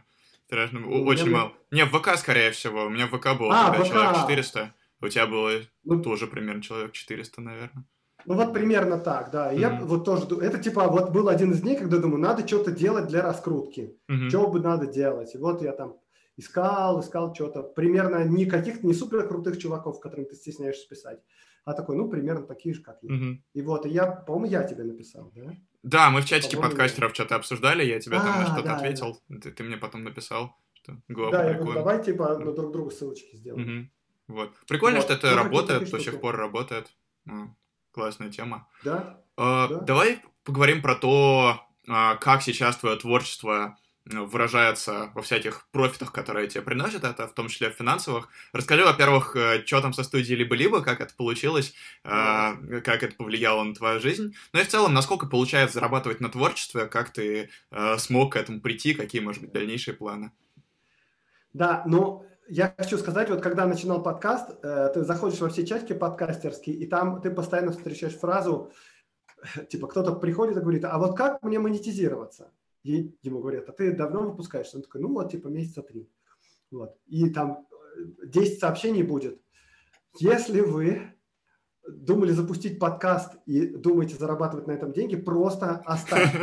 Очень мало. Не, в ВК, скорее всего. У меня в ВК было человек 400. У тебя было тоже примерно человек 400, наверное. Ну, вот примерно так, да. Я вот тоже... Это, типа, вот был один из дней, когда думаю, надо что-то делать для раскрутки. Чего бы надо делать? И вот я там искал что-то. Примерно никаких не супер крутых чуваков, которым ты стесняешься писать. А такой, ну, примерно такие же, как я. И вот, и я, по-моему, я тебе написал, да? Да, мы в чатике подкастеров что-то обсуждали, я тебе там что-то ответил. Ты мне потом написал, что главу прикольно. Да, я говорю, давай, типа, ну, друг другу ссылочки сделаем. Вот. Прикольно, что это работает, до сих пор работает. Классная тема. Да? Давай поговорим про то, как сейчас твое творчество выражается во всяких профитах, которые тебе приносят, это в том числе в финансовых. Расскажи, во-первых, что там со студией «Либо-Либо», как это получилось, как это повлияло на твою жизнь. Ну и в целом, насколько получается зарабатывать на творчестве, как ты смог к этому прийти, какие, может быть, дальнейшие планы? Да, ну... Я хочу сказать, вот когда начинал подкаст, ты заходишь во все чатики подкастерские, и там ты постоянно встречаешь фразу, типа кто-то приходит и говорит, а вот как мне монетизироваться? ей, ему говорят, а ты давно выпускаешься? Он такой, ну вот, типа месяца 3. Вот. И там 10 сообщений будет. Если вы думали запустить подкаст и думаете зарабатывать на этом деньги, просто оставьте.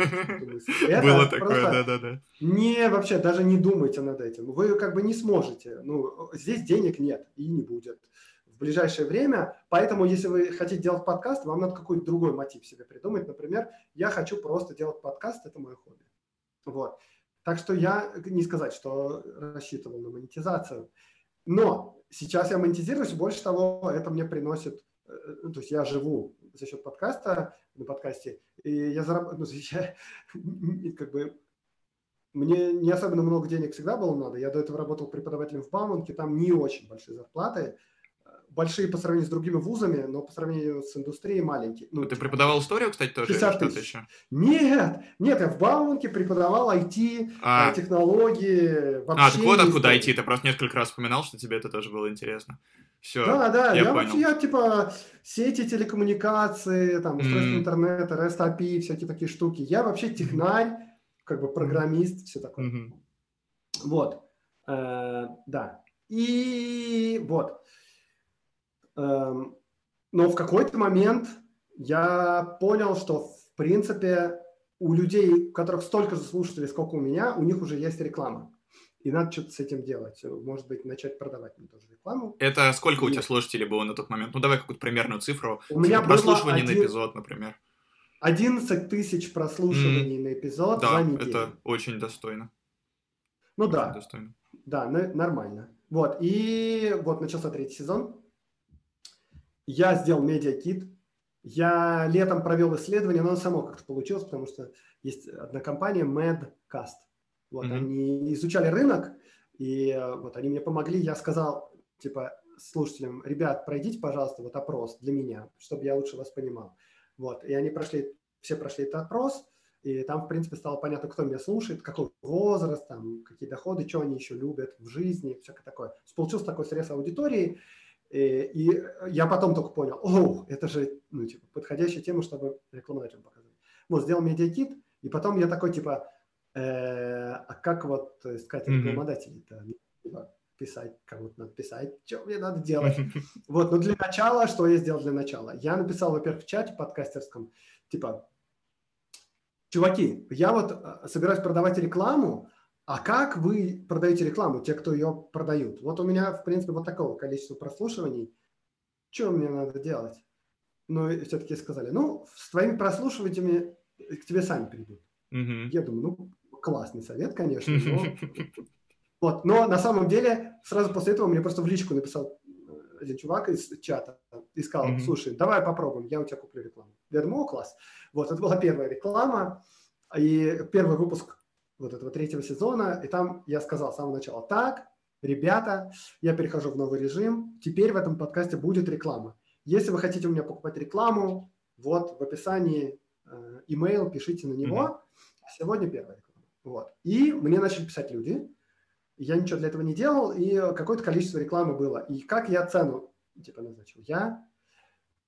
Было такое, да-да-да. Не, вообще, даже не думайте над этим. Вы как бы не сможете. Ну, здесь денег нет и не будет в ближайшее время. Поэтому, если вы хотите делать подкаст, вам надо какой-то другой мотив себе придумать. Например, я хочу просто делать подкаст, это мое хобби. Вот. Так что я не сказать, что рассчитывал на монетизацию. Но сейчас я монетизируюсь, больше того, это мне приносит. То есть я живу за счет подкаста, на подкасте, и я зарабатываю, как бы, мне не особенно много денег всегда было надо. Я до этого работал преподавателем в Бауманке, там не очень большие зарплаты. Большие по сравнению с другими вузами, но по сравнению с индустрией маленькие. Ну, ты преподавал историю, кстати, тоже? 50 тысяч. Еще? Нет, нет, я в Бауманке преподавал IT, технологии, вообще. А, так вот откуда IT, ты просто несколько раз вспоминал, что тебе это тоже было интересно. Все, да, да, я понял. Я типа сети, телекоммуникации, там, устройство интернета, REST API, всякие такие штуки. Я вообще технарь, как бы программист, все такое. Вот, да. И вот. Но в какой-то момент я понял, что в принципе у людей, у которых столько же слушателей, сколько у меня, у них уже есть реклама. И надо что-то с этим делать. Может быть, начать продавать мне тоже рекламу. Это сколько у тебя слушателей было на тот момент? Ну, давай какую-то примерную цифру. У меня было прослушиваний на эпизод, например. 11 тысяч прослушиваний на эпизод за неделю. Да, это очень достойно. Ну очень достойно. Да, нормально. Вот, и вот начался 3-й сезон. Я сделал медиакит, я летом провел исследование, но оно само как-то получилось, потому что есть одна компания MedCast. Вот, они изучали рынок, и вот они мне помогли. Я сказал, типа, слушателям, ребят, пройдите, пожалуйста, вот опрос для меня, чтобы я лучше вас понимал. Вот, и они прошли, все прошли этот опрос, и там, в принципе, стало понятно, кто меня слушает, какой возраст, там, какие доходы, что они еще любят в жизни, всякое такое. Получился такой срез аудитории. И я потом только понял, о, это же, ну, типа, подходящая тема, чтобы рекламодателям показать. Вот, сделал медиакит, и потом я такой, типа, а как вот искать рекламодателей-то? Писать, кому-то надо писать, что мне надо делать? Вот, ну, для начала, что я сделал для начала? Я написал, во-первых, в чате подкастерском, типа, чуваки, я вот собираюсь продавать рекламу, а как вы продаете рекламу, те, кто ее продают? Вот у меня, в принципе, вот такого количества прослушиваний. Что мне надо делать? Ну, и все-таки сказали, ну, с твоими прослушивателями к тебе сами придут. Я думаю, ну, классный совет, конечно. Но на самом деле сразу после этого мне просто в личку написал один чувак из чата и сказал, слушай, давай попробуем, я у тебя куплю рекламу. Я думаю, о, класс. Вот, это была первая реклама и первый выпуск вот этого 3-го сезона, и там я сказал с самого начала, так, ребята, я перехожу в новый режим, теперь в этом подкасте будет реклама. Если вы хотите у меня покупать рекламу, вот в описании имейл, пишите на него. Сегодня первая реклама. Вот. И мне начали писать люди, я ничего для этого не делал, и какое-то количество рекламы было. И как я цену типа назначил? Я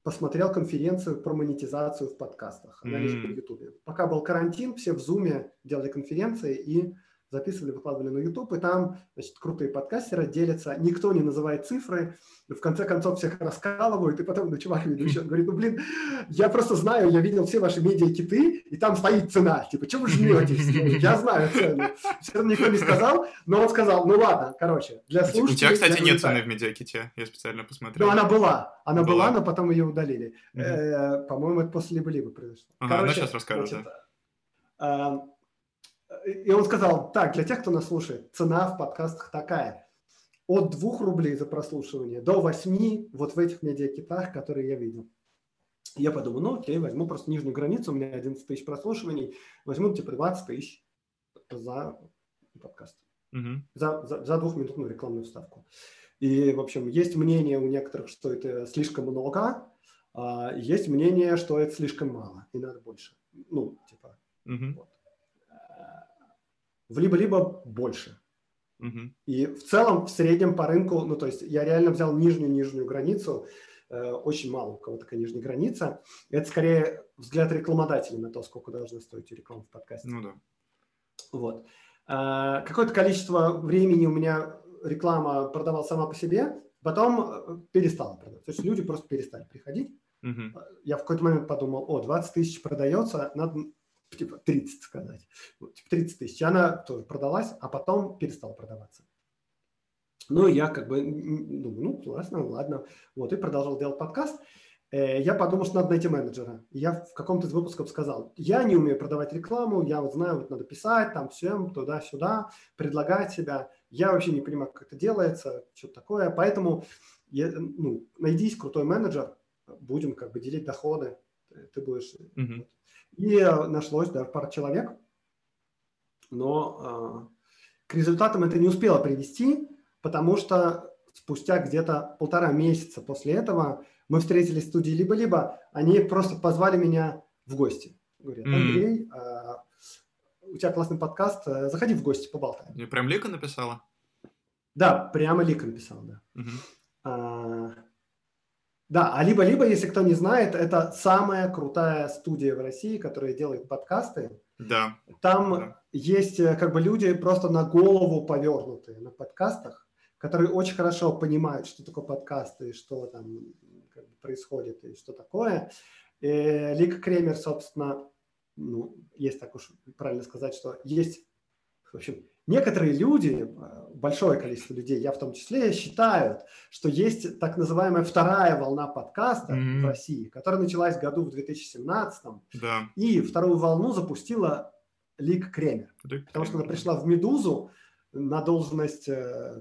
посмотрел конференцию про монетизацию в подкастах. Она лежит на Ютубе. Пока был карантин, все в Зуме делали конференции и записывали, выкладывали на Ютуб. И там, значит, крутые подкастеры делятся. Никто не называет цифры. В конце концов всех раскалывают. И потом, ну, чувак ведущий, он говорит, ну, блин, я просто знаю, я видел все ваши медиакиты, и там стоит цена. Типа, чего вы жметесь? Я знаю цену. Все равно никто не сказал, но он сказал, ну, ладно, короче, для слушателей... У тебя, кстати, нет цены в медиаките. Я специально посмотрел. Ну, она была. Она была, но потом ее удалили. По-моему, это после Либо-Либо произошло. Ага, она сейчас расскажет, да. И он сказал, так, для тех, кто нас слушает, цена в подкастах такая. От 2 рублей за прослушивание до 8 вот в этих медиакитах, которые я видел. Я подумал, ну окей, возьму просто нижнюю границу, у меня 11 тысяч прослушиваний, возьму типа 20 тысяч за подкаст, за 2-минутную рекламную вставку. И, в общем, есть мнение у некоторых, что это слишком много, а есть мнение, что это слишком мало, и надо больше. Ну, типа, вот. В Либо-Либо больше. И в целом, в среднем по рынку, ну, то есть я реально взял нижнюю границу, очень мало у кого такая нижняя граница. Это скорее взгляд рекламодателя на то, сколько должна стоить реклама в подкасте. Ну да. Вот. Какое-то количество времени у меня реклама продавалась сама по себе, потом перестала продавать. То есть люди просто перестали приходить. Угу. Я в какой-то момент подумал, 20 тысяч продается, надо типа 30 сказать. Типа 30 тысяч. Она тоже продалась, а потом перестала продаваться. Ну, я как бы думаю, ладно. Вот, и продолжал делать подкаст. Я подумал, что надо найти менеджера. Я в каком-то из выпусков сказал, я не умею продавать рекламу, я знаю, надо писать там всем, туда-сюда, предлагать себя. Я вообще не понимаю, как это делается, что-то такое. Поэтому найдись крутой менеджер, будем как бы делить доходы, ты будешь... Mm-hmm. И нашлось, пара человек, но к результатам это не успело привести, потому что спустя где-то 1,5 месяца после этого мы встретились в студии «Либо-Либо», они просто позвали меня в гости. Говорят, Андрей, у тебя классный подкаст, заходи в гости, поболтаем. И прям Лика написала? Да, прямо Лика написала, да. Да, а «Либо-Либо», если кто не знает, это самая крутая студия в России, которая делает подкасты. Да. Там есть как бы люди просто на голову повернутые на подкастах, которые очень хорошо понимают, что такое подкасты, что там как бы происходит и что такое. И Лика Кремер, собственно, если так уж правильно сказать, что есть, в общем, некоторые люди, большое количество людей, я в том числе, считают, что есть так называемая вторая волна подкаста в России, которая началась в 2017-м, и вторую волну запустила Лика Кремер, потому что она пришла в «Медузу» на должность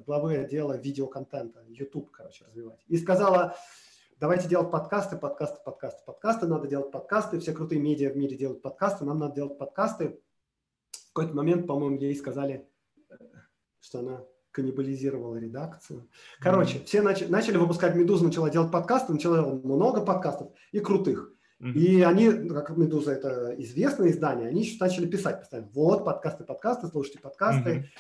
главы отдела видеоконтента, YouTube, развивать. И сказала, давайте делать подкасты, надо делать подкасты, все крутые медиа в мире делают подкасты, нам надо делать подкасты. В какой-то момент, по-моему, ей сказали, что она каннибализировала редакцию. Короче, все начали выпускать, «Медуза» начала делать подкасты, начала делать много подкастов и крутых. И они, как «Медуза» — это известное издание, они еще начали писать постоянно. Вот, подкасты, слушайте подкасты.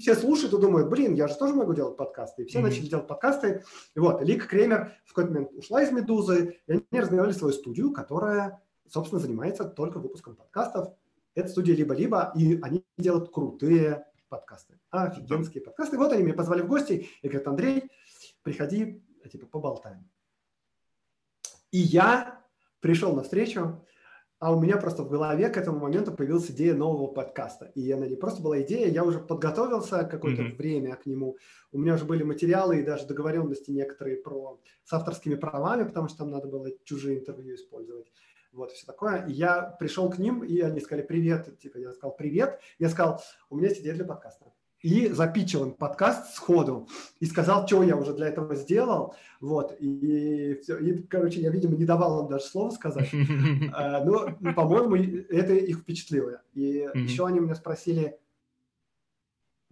Все слушают и думают, я же тоже могу делать подкасты. И все начали делать подкасты. И вот, Лика Кремер в какой-то момент ушла из «Медузы», и они развивали свою студию, которая, собственно, занимается только выпуском подкастов. Это студия «Либо-Либо», и они делают крутые подкасты. Офигенские подкасты. Вот они меня позвали в гости и говорят, Андрей, приходи, поболтаем. И я пришел на встречу, а у меня просто в голове к этому моменту появилась идея нового подкаста. И она не просто была идея, я уже подготовился какое-то время к нему. У меня уже были материалы и даже договоренности некоторые с авторскими правами, потому что там надо было чужие интервью использовать. Вот, все такое. И я пришел к ним, и они сказали, привет. Я сказал, привет. Я сказал, у меня есть идея для подкаста. И запичил им подкаст сходу. И сказал, что я уже для этого сделал. Вот. И все. И, короче, я, видимо, не давал им даже слова сказать. Но, по-моему, это их впечатлило. И еще они меня спросили,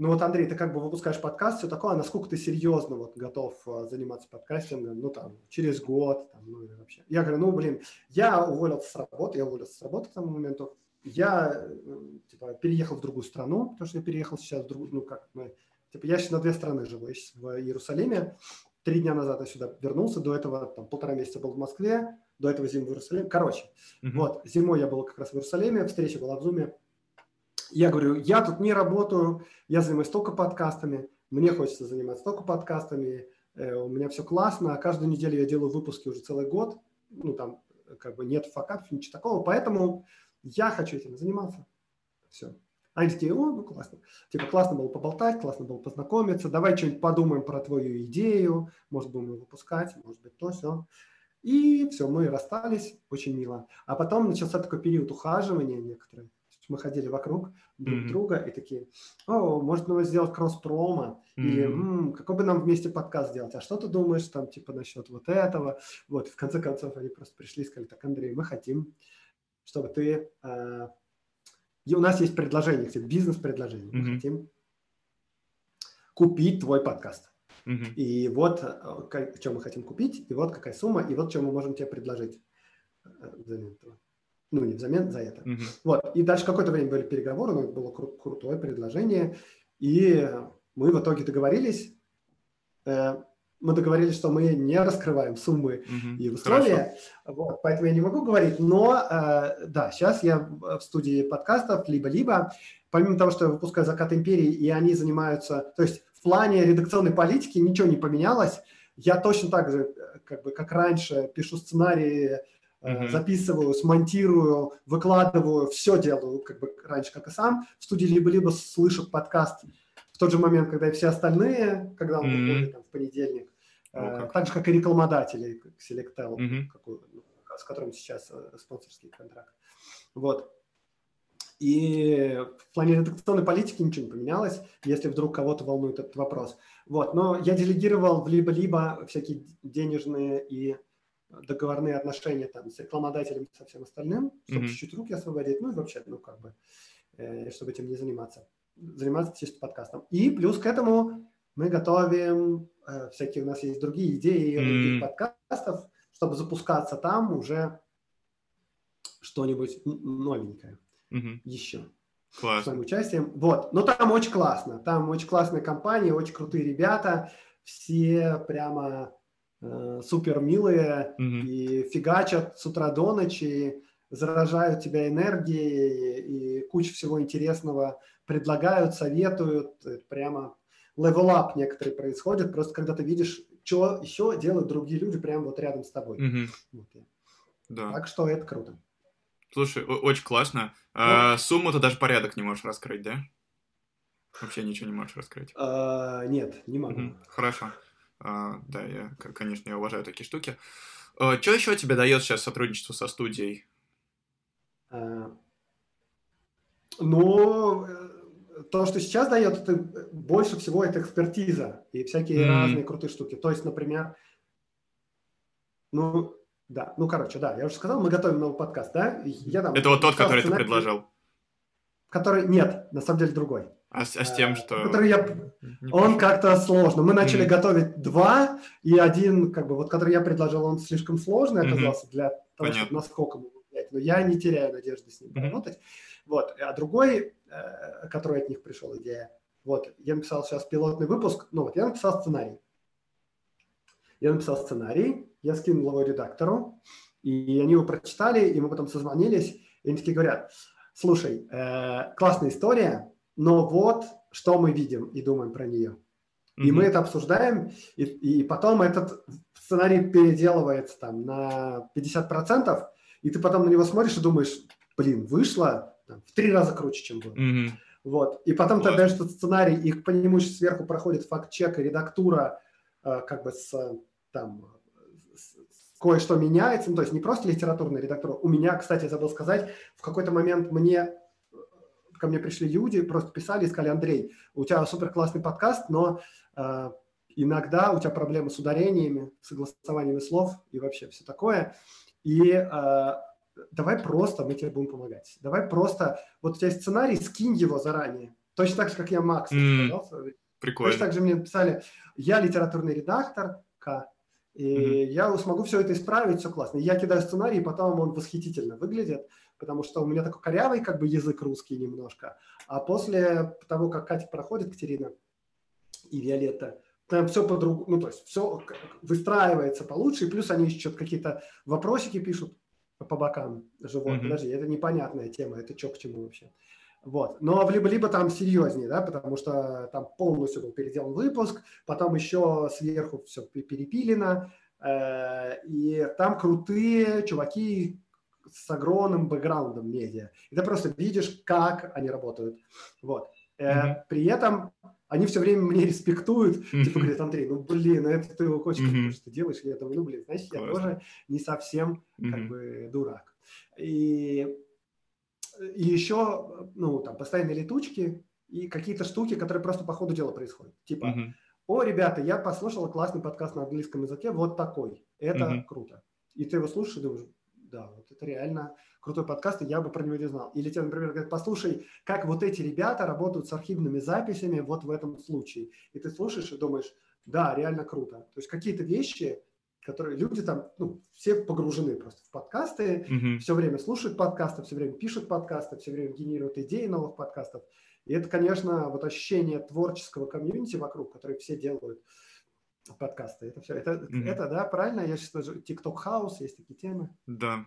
Андрей, ты как бы выпускаешь подкаст, все такое, а насколько ты серьезно готов заниматься подкастингом, через год, или вообще. Я говорю, я уволился с работы, к тому моменту, я, переехал в другую страну, потому что я переехал сейчас в другую, я сейчас на две страны живу, я сейчас в Иерусалиме, 3 дня назад я сюда вернулся, до этого 1,5 месяца был в Москве, до этого зиму в Иерусалиме, зимой я был как раз в Иерусалиме, встреча была в Зуме. Я говорю, я тут не работаю, я занимаюсь только подкастами, мне хочется заниматься только подкастами, у меня все классно, каждую неделю я делаю выпуски уже целый год, нет факапов, ничего такого, поэтому я хочу этим заниматься. Все. Они такие, классно. Классно было поболтать, классно было познакомиться, давай что-нибудь подумаем про твою идею, может, будем ее выпускать, может быть, то, все. И все, мы расстались, очень мило. А потом начался такой период ухаживания некоторых. Мы ходили вокруг друг друга и такие, может, надо сделать кросс-промо, или какой бы нам вместе подкаст сделать, а что ты думаешь там, насчет вот этого? Вот, в конце концов, они просто пришли и сказали, так, Андрей, мы хотим, чтобы ты... И у нас есть предложение, бизнес-предложение. Мы хотим купить твой подкаст. И вот, что мы хотим купить, и вот какая сумма, и вот, что мы можем тебе предложить взамен этого. Не взамен за это. Вот. И дальше какое-то время были переговоры, но это было крутое предложение. И мы в итоге договорились. мы договорились, что мы не раскрываем суммы и условия, вот, поэтому я не могу говорить, но да, сейчас я в студии подкастов «Либо-либо», помимо того, что я выпускаю «Закат империи», и они занимаются, то есть в плане редакционной политики ничего не поменялось, я точно так же, как бы, как раньше, пишу сценарии, записываю, смонтирую, выкладываю, все делаю, как бы раньше, как и сам, в студии «Либо-либо» слышат подкаст в тот же момент, когда и все остальные, когда он выходит там, в понедельник. Так же, как и рекламодатели, как Selectel, с которым сейчас спонсорский контракт. Вот. И в плане редакционной политики ничего не поменялось, если вдруг кого-то волнует этот вопрос. Вот. Но я делегировал в «Либо-либо» всякие денежные и договорные отношения там, с рекламодателем и со всем остальным, чтобы чуть-чуть руки освободить, ну и вообще, ну как бы, чтобы этим не заниматься. Заниматься чисто подкастом. И плюс к этому мы готовим... всякие у нас есть другие идеи других подкастов, чтобы запускаться там уже что-нибудь новенькое еще. Класс. С моим участием. Вот. Но там очень классно. Там очень классная компания, очень крутые ребята. Все прямо супер милые и фигачат с утра до ночи, заражают тебя энергией и кучу всего интересного предлагают, советуют. Прямо... левел-ап некоторые происходят, просто когда ты видишь, что еще делают другие люди прямо вот рядом с тобой. Вот. Да. Так что это круто. Слушай, очень классно. Ну, сумму-то даже порядок не можешь раскрыть, да? Вообще ничего не можешь раскрыть? Нет, не могу. Хорошо. Да, я, конечно, я уважаю такие штуки. Что еще тебе дает сейчас сотрудничество со студией? То, что сейчас дает, это больше всего это экспертиза и всякие разные крутые штуки. То есть, например, я уже сказал, мы готовим новый подкаст, да? Я, там, это вот тот, который ты предложил? Который, нет, на самом деле другой. А с тем, что... Он как-то сложно. Мы начали готовить два, и один, как бы, вот который я предложил, он слишком сложный оказался для того, чтобы насколько мы... Но я не теряю надежды с ним работать. Вот. А другой, который от них пришел идея, вот, я написал сейчас пилотный выпуск, я написал сценарий. Я скинул его редактору, и они его прочитали, и мы потом созвонились, и они такие говорят, слушай, классная история, но вот что мы видим и думаем про нее. И мы это обсуждаем, и потом этот сценарий переделывается там на 50%, и ты потом на него смотришь и думаешь, блин, вышло там, в 3 раза круче, чем было. Вот. И потом ты отдаешь этот сценарий, и по нему еще сверху проходит факт-чек и редактура, как бы кое-что меняется. Ну, то есть не просто литературная редактура. У меня, кстати, я забыл сказать, в какой-то момент ко мне пришли люди, просто писали и сказали, Андрей, у тебя супер классный подкаст, но иногда у тебя проблемы с ударениями, согласованиями слов и вообще все такое. И давай просто мы тебе будем помогать. Давай просто... Вот у тебя есть сценарий, скинь его заранее. Точно так же, как я Максу сказал. Прикольно. Точно так же мне написали, я литературный редактор, я смогу все это исправить, все классно. Я кидаю сценарий, и потом он восхитительно выглядит, потому что у меня такой корявый как бы язык русский немножко. А после того, как Катя проходит, Катерина и Виолетта, там все по-другому, то есть все выстраивается получше, и плюс они еще какие-то вопросики пишут по бокам живот. Подожди, это непонятная тема, это что к чему вообще. Вот. Но в «Либо-либо» там серьезнее, да, потому что там полностью был переделан выпуск, потом еще сверху все перепилено, и там крутые чуваки с огромным бэкграундом медиа. И ты просто видишь, как они работают. Вот. При этом они все время мне респектуют, типа говорят, Андрей, это ты его хочешь, что ты делаешь, и я думаю, значит, я тоже не совсем как бы дурак. И еще, там, постоянные летучки и какие-то штуки, которые просто по ходу дела происходят. Типа, ребята, я послушал классный подкаст на английском языке, вот такой, это круто. И ты его слушаешь и думаешь, да, вот это реально крутой подкаст, и я бы про него не знал. Или тебе, например, говорят, послушай, как вот эти ребята работают с архивными записями вот в этом случае. И ты слушаешь и думаешь, да, реально круто. То есть какие-то вещи, которые люди там, все погружены просто в подкасты, все время слушают подкасты, все время пишут подкасты, все время генерируют идеи новых подкастов. И это, конечно, вот ощущение творческого комьюнити вокруг, которое все делают, подкасты. Это все. Это да, правильно? Я сейчас тоже TikTok-хаус, есть такие темы. Да.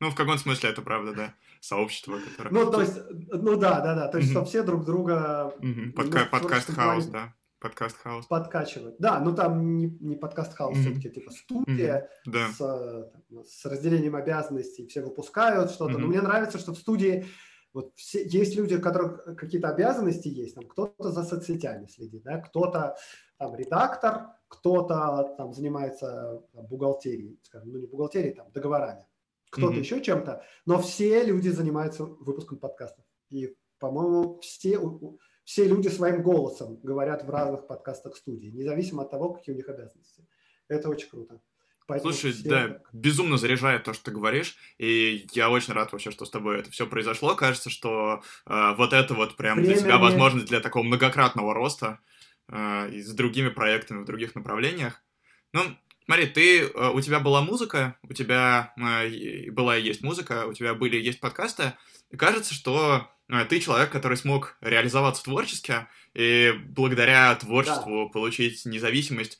Ну, в каком смысле это правда, да. Сообщество, которое... Ну, то есть, ну да. То есть, чтобы все друг друга... Подкаст-хаус, да. Подкаст-хаус. Подкачивать. Да, но там не подкаст-хаус, все-таки типа студия с разделением обязанностей. Все выпускают что-то. Но мне нравится, что в студии... Вот есть люди, у которых какие-то обязанности есть, там кто-то за соцсетями следит, да, кто-то там редактор, кто-то там занимается бухгалтерией, скажем, ну не бухгалтерией, там договорами, кто-то еще чем-то, но все люди занимаются выпуском подкастов. И, по-моему, все люди своим голосом говорят в разных подкастах студии, независимо от того, какие у них обязанности. Это очень круто. Поэтому безумно заряжает то, что ты говоришь, и я очень рад вообще, что с тобой это все произошло. Кажется, что вот это вот прям для тебя возможность для такого многократного роста и с другими проектами в других направлениях. Ну, смотри, у тебя была музыка, у тебя была и есть музыка, у тебя были и есть подкасты, и кажется, что ты человек, который смог реализоваться творчески и благодаря творчеству получить независимость,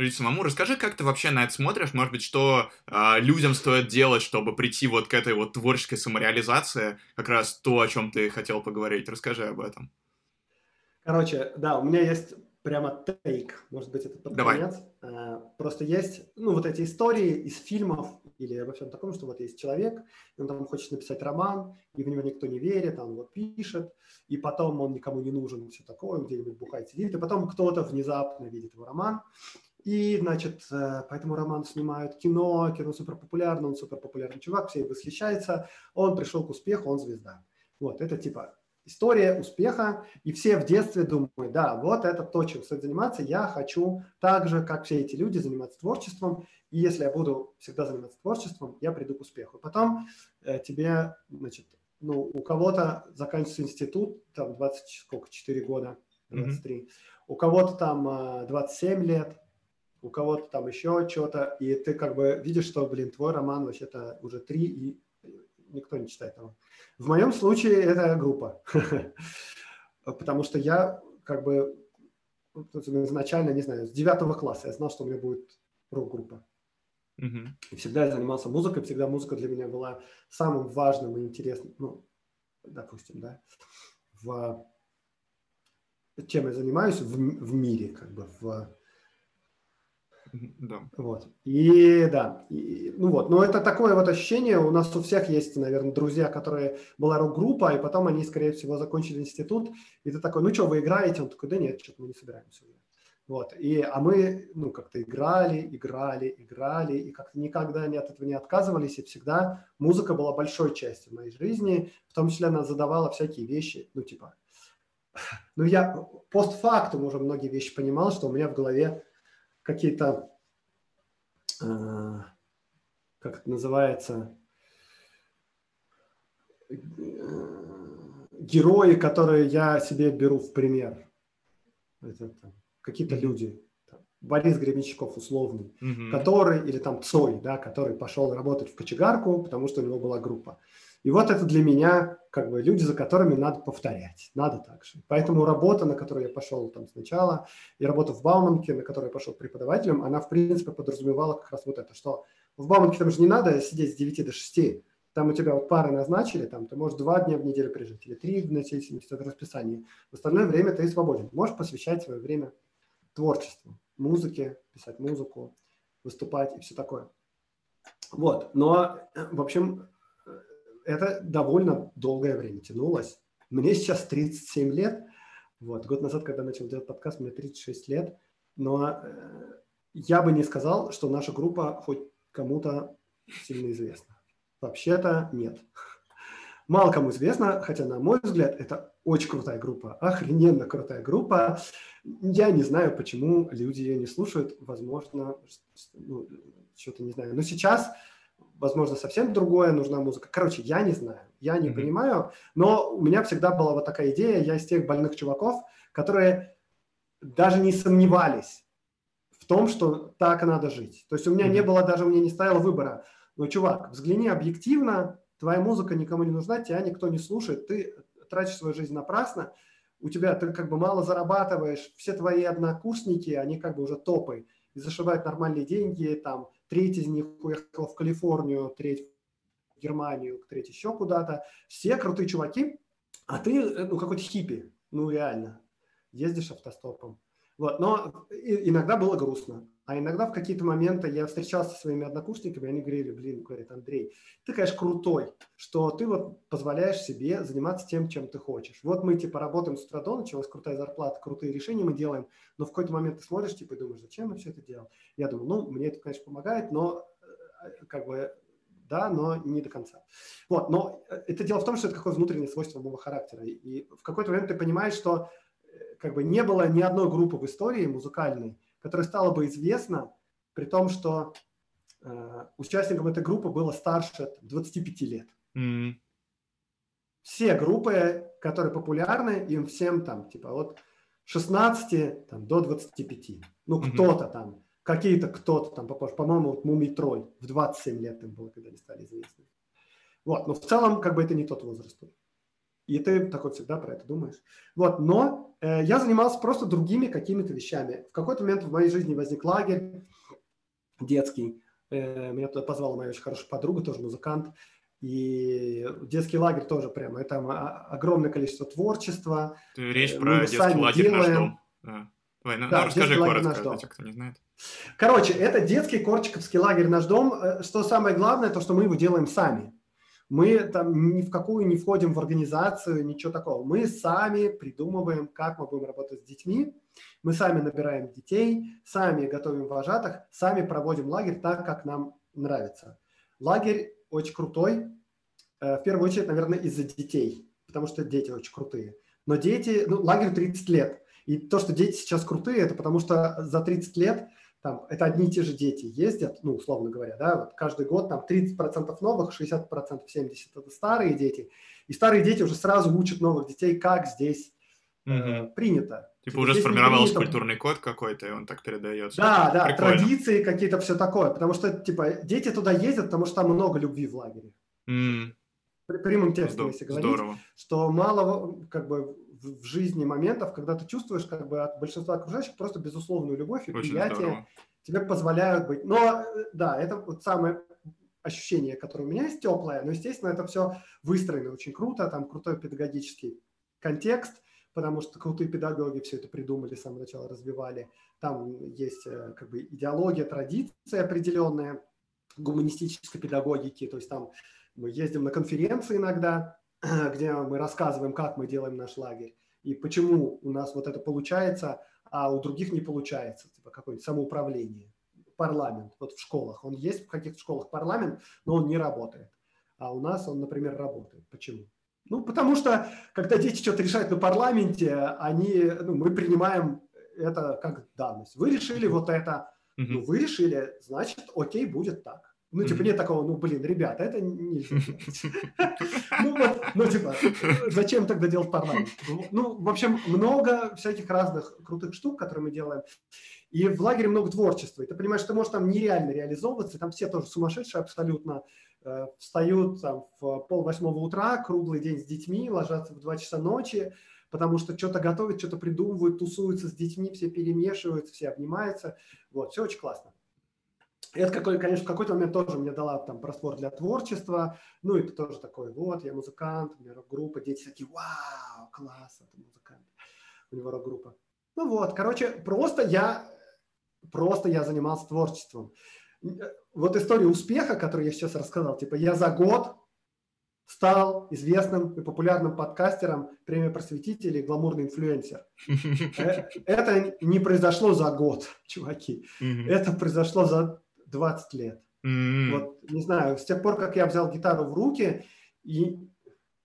жить самому. Расскажи, как ты вообще на это смотришь? Может быть, что людям стоит делать, чтобы прийти вот к этой вот творческой самореализации? Как раз то, о чем ты хотел поговорить. Расскажи об этом. Короче, да, у меня есть прямо тейк. Может быть, это под конец. Просто есть, ну, вот эти истории из фильмов или обо всем таком, что вот есть человек, он там хочет написать роман, и в него никто не верит, он его пишет, и потом он никому не нужен, все такое, где-нибудь бухает, сидит, и потом кто-то внезапно видит его роман. И, значит, поэтому роман снимают кино суперпопулярно, он суперпопулярный чувак, все восхищаются, он пришел к успеху, он звезда. Вот, это типа история успеха, и все в детстве думают, да, вот это то, чем стоит заниматься, я хочу так же, как все эти люди, заниматься творчеством, и если я буду всегда заниматься творчеством, я приду к успеху. Потом тебе, значит, ну, у кого-то заканчивается институт, там, 24 года, 23, у кого-то там 27 лет, у кого-то там еще что-то, и ты как бы видишь, что, блин, твой роман вообще-то уже 3, и никто не читает его. В моем случае это группа, потому что я как бы изначально, не знаю, с 9 класса я знал, что у меня будет рок-группа. И всегда я занимался музыкой, всегда музыка для меня была самым важным и интересным, ну, допустим, да, чем я занимаюсь в мире, как бы, Вот. Но это такое вот ощущение. У нас у всех есть, наверное, друзья, которые была рок-группа, и потом они, скорее всего, закончили институт. И ты такой, ну что, вы играете? Он такой, да нет, что-то мы не собираемся играть. Вот. А мы, ну, как-то играли, и как-то никогда от этого не отказывались, и всегда музыка была большой частью моей жизни, в том числе она задавала всякие вещи, ну, типа... Ну, я постфактум уже многие вещи понимал, что у меня в голове какие-то, как это называется, герои, которые я себе беру в пример. Какие-то люди, там, Борис Гребенщиков условный, который, или там Цой, да, который пошел работать в кочегарку, потому что у него была группа. И вот это для меня как бы люди, за которыми надо повторять, надо так же. Поэтому работа, на которую я пошел там сначала, и работа в Бауманке, на которую я пошел преподавателем, она, в принципе, подразумевала как раз вот это, что в Бауманке там же не надо сидеть с 9 до 6, там у тебя вот пары назначили, там ты можешь 2 дня в неделю прижить, или 3 дня в неделю, это расписание. В остальное время ты свободен, можешь посвящать свое время творчеству, музыке, писать музыку, выступать и все такое. Вот, но, в общем... Это довольно долгое время тянулось. Мне сейчас 37 лет. Вот. Год назад, когда начал делать подкаст, мне 36 лет. Но я бы не сказал, что наша группа хоть кому-то сильно известна. Вообще-то нет. Мало кому известно, хотя, на мой взгляд, это очень крутая группа. Охрененно крутая группа. Я не знаю, почему люди ее не слушают. Возможно, ну, что-то не знаю. Но сейчас... Возможно, совсем другое, нужна музыка. Короче, я не знаю, я не понимаю, но у меня всегда была вот такая идея, я из тех больных чуваков, которые даже не сомневались в том, что так надо жить. То есть у меня не было даже, у меня не стояло выбора. Ну, чувак, взгляни объективно, твоя музыка никому не нужна, тебя никто не слушает, ты тратишь свою жизнь напрасно, у тебя ты как бы мало зарабатываешь, все твои однокурсники, они как бы уже топы, и зашивают нормальные деньги, там треть из них уехала в Калифорнию, треть в Германию, треть еще куда-то. Все крутые чуваки, а ты ну, какой-то хиппи, ну реально, ездишь автостопом. Вот. Но иногда было грустно. А иногда в какие-то моменты я встречался со своими однокурсниками, они говорили, блин, говорит, Андрей, ты, конечно, крутой, что ты вот позволяешь себе заниматься тем, чем ты хочешь. Вот мы, типа, работаем с утра до ночи, у нас крутая зарплата, крутые решения мы делаем, но в какой-то момент ты смотришь, типа, и думаешь, зачем я все это делал? Я думаю, ну, мне это, конечно, помогает, но, как бы, да, но не до конца. Вот, но это дело в том, что это какое-то внутреннее свойство моего характера. И в какой-то момент ты понимаешь, что как бы не было ни одной группы в истории музыкальной, которая стала бы известна, при том, что участникам этой группы было старше 25 лет. Mm-hmm. Все группы, которые популярны, им всем там, типа, от 16 там, до 25. Ну, mm-hmm. Кто-то там, по-моему, вот Мумий-тролль в 27 лет им было, когда они стали известны. Вот, но в целом, как бы, это не тот возраст. И ты такой всегда про это думаешь. Вот, но я занимался просто другими какими-то вещами. В какой-то момент в моей жизни возник лагерь детский. Меня туда позвала моя очень хорошая подруга, тоже музыкант. И детский лагерь тоже прямо. Там огромное количество творчества. Ты речь про детский лагерь «Наш дом». Ой, да, расскажи коротко, кто не знает. Короче, это детский корчиковский лагерь «Наш дом». Что самое главное, то, что мы его делаем сами. Мы там ни в какую не входим в организацию, ничего такого. Мы сами придумываем, как мы будем работать с детьми. Мы сами набираем детей, сами готовим вожатых, сами проводим лагерь так, как нам нравится. Лагерь очень крутой. В первую очередь, наверное, из-за детей, потому что дети очень крутые. Но дети, ну, лагерь 30 лет. И то, что дети сейчас крутые, это потому что за 30 лет там, это одни и те же дети ездят, ну, условно говоря, да, вот каждый год там 30% новых, 60%, 70% это старые дети, и старые дети уже сразу учат новых детей, как здесь принято. Типа уже сформировался культурный код какой-то, и он так передается. Да, да, прикольно. Традиции какие-то, все такое, потому что, типа, дети туда ездят, потому что там много любви в лагере. Прямым текстом, если говорить, здорово. Что мало, как бы, в жизни моментов, когда ты чувствуешь как бы от большинства окружающих просто безусловную любовь и очень приятие, здорово. Тебе позволяют быть. Но да, это вот самое ощущение, которое у меня есть, теплое, но, естественно, это все выстроено очень круто, там крутой педагогический контекст, потому что крутые педагоги все это придумали, с самого начала развивали. Там есть как бы идеология, традиция определенная гуманистической педагогики, то есть там мы ездим на конференции иногда, где мы рассказываем, как мы делаем наш лагерь и почему у нас вот это получается, а у других не получается, типа какое-нибудь самоуправление, парламент, вот в школах. Он есть в каких-то школах парламент, но он не работает, а у нас он, например, работает. Почему? Ну, потому что, когда дети что-то решают на парламенте, мы принимаем это как данность. Вы решили вот это, ну, вы решили, значит, окей, будет так. Ну, типа, нет такого, ну, блин, ребята, это нельзя делать. Типа, зачем тогда делать парламент? Ну, в общем, много всяких разных крутых штук, которые мы делаем. И в лагере много творчества. И ты понимаешь, что ты можешь там нереально реализовываться. Там все тоже сумасшедшие абсолютно. Встают там в 7:30 утра, круглый день с детьми, ложатся в 2 часа ночи, потому что что-то готовят, что-то придумывают, тусуются с детьми, все перемешиваются, все обнимаются. Вот, все очень классно. Это, конечно, в какой-то момент тоже мне дала там простор для творчества. Ну, и ты тоже такой, вот, я музыкант, у меня рок-группа. Дети такие, вау, класс, это музыкант. У него рок-группа. Ну вот, короче, просто я занимался творчеством. Вот история успеха, которую я сейчас рассказал. Типа, я за год стал известным и популярным подкастером, премия «Просветитель» и гламурный инфлюенсер. Это не произошло за год, чуваки. Это произошло за 20 лет. Вот, не знаю, с тех пор, как я взял гитару в руки и,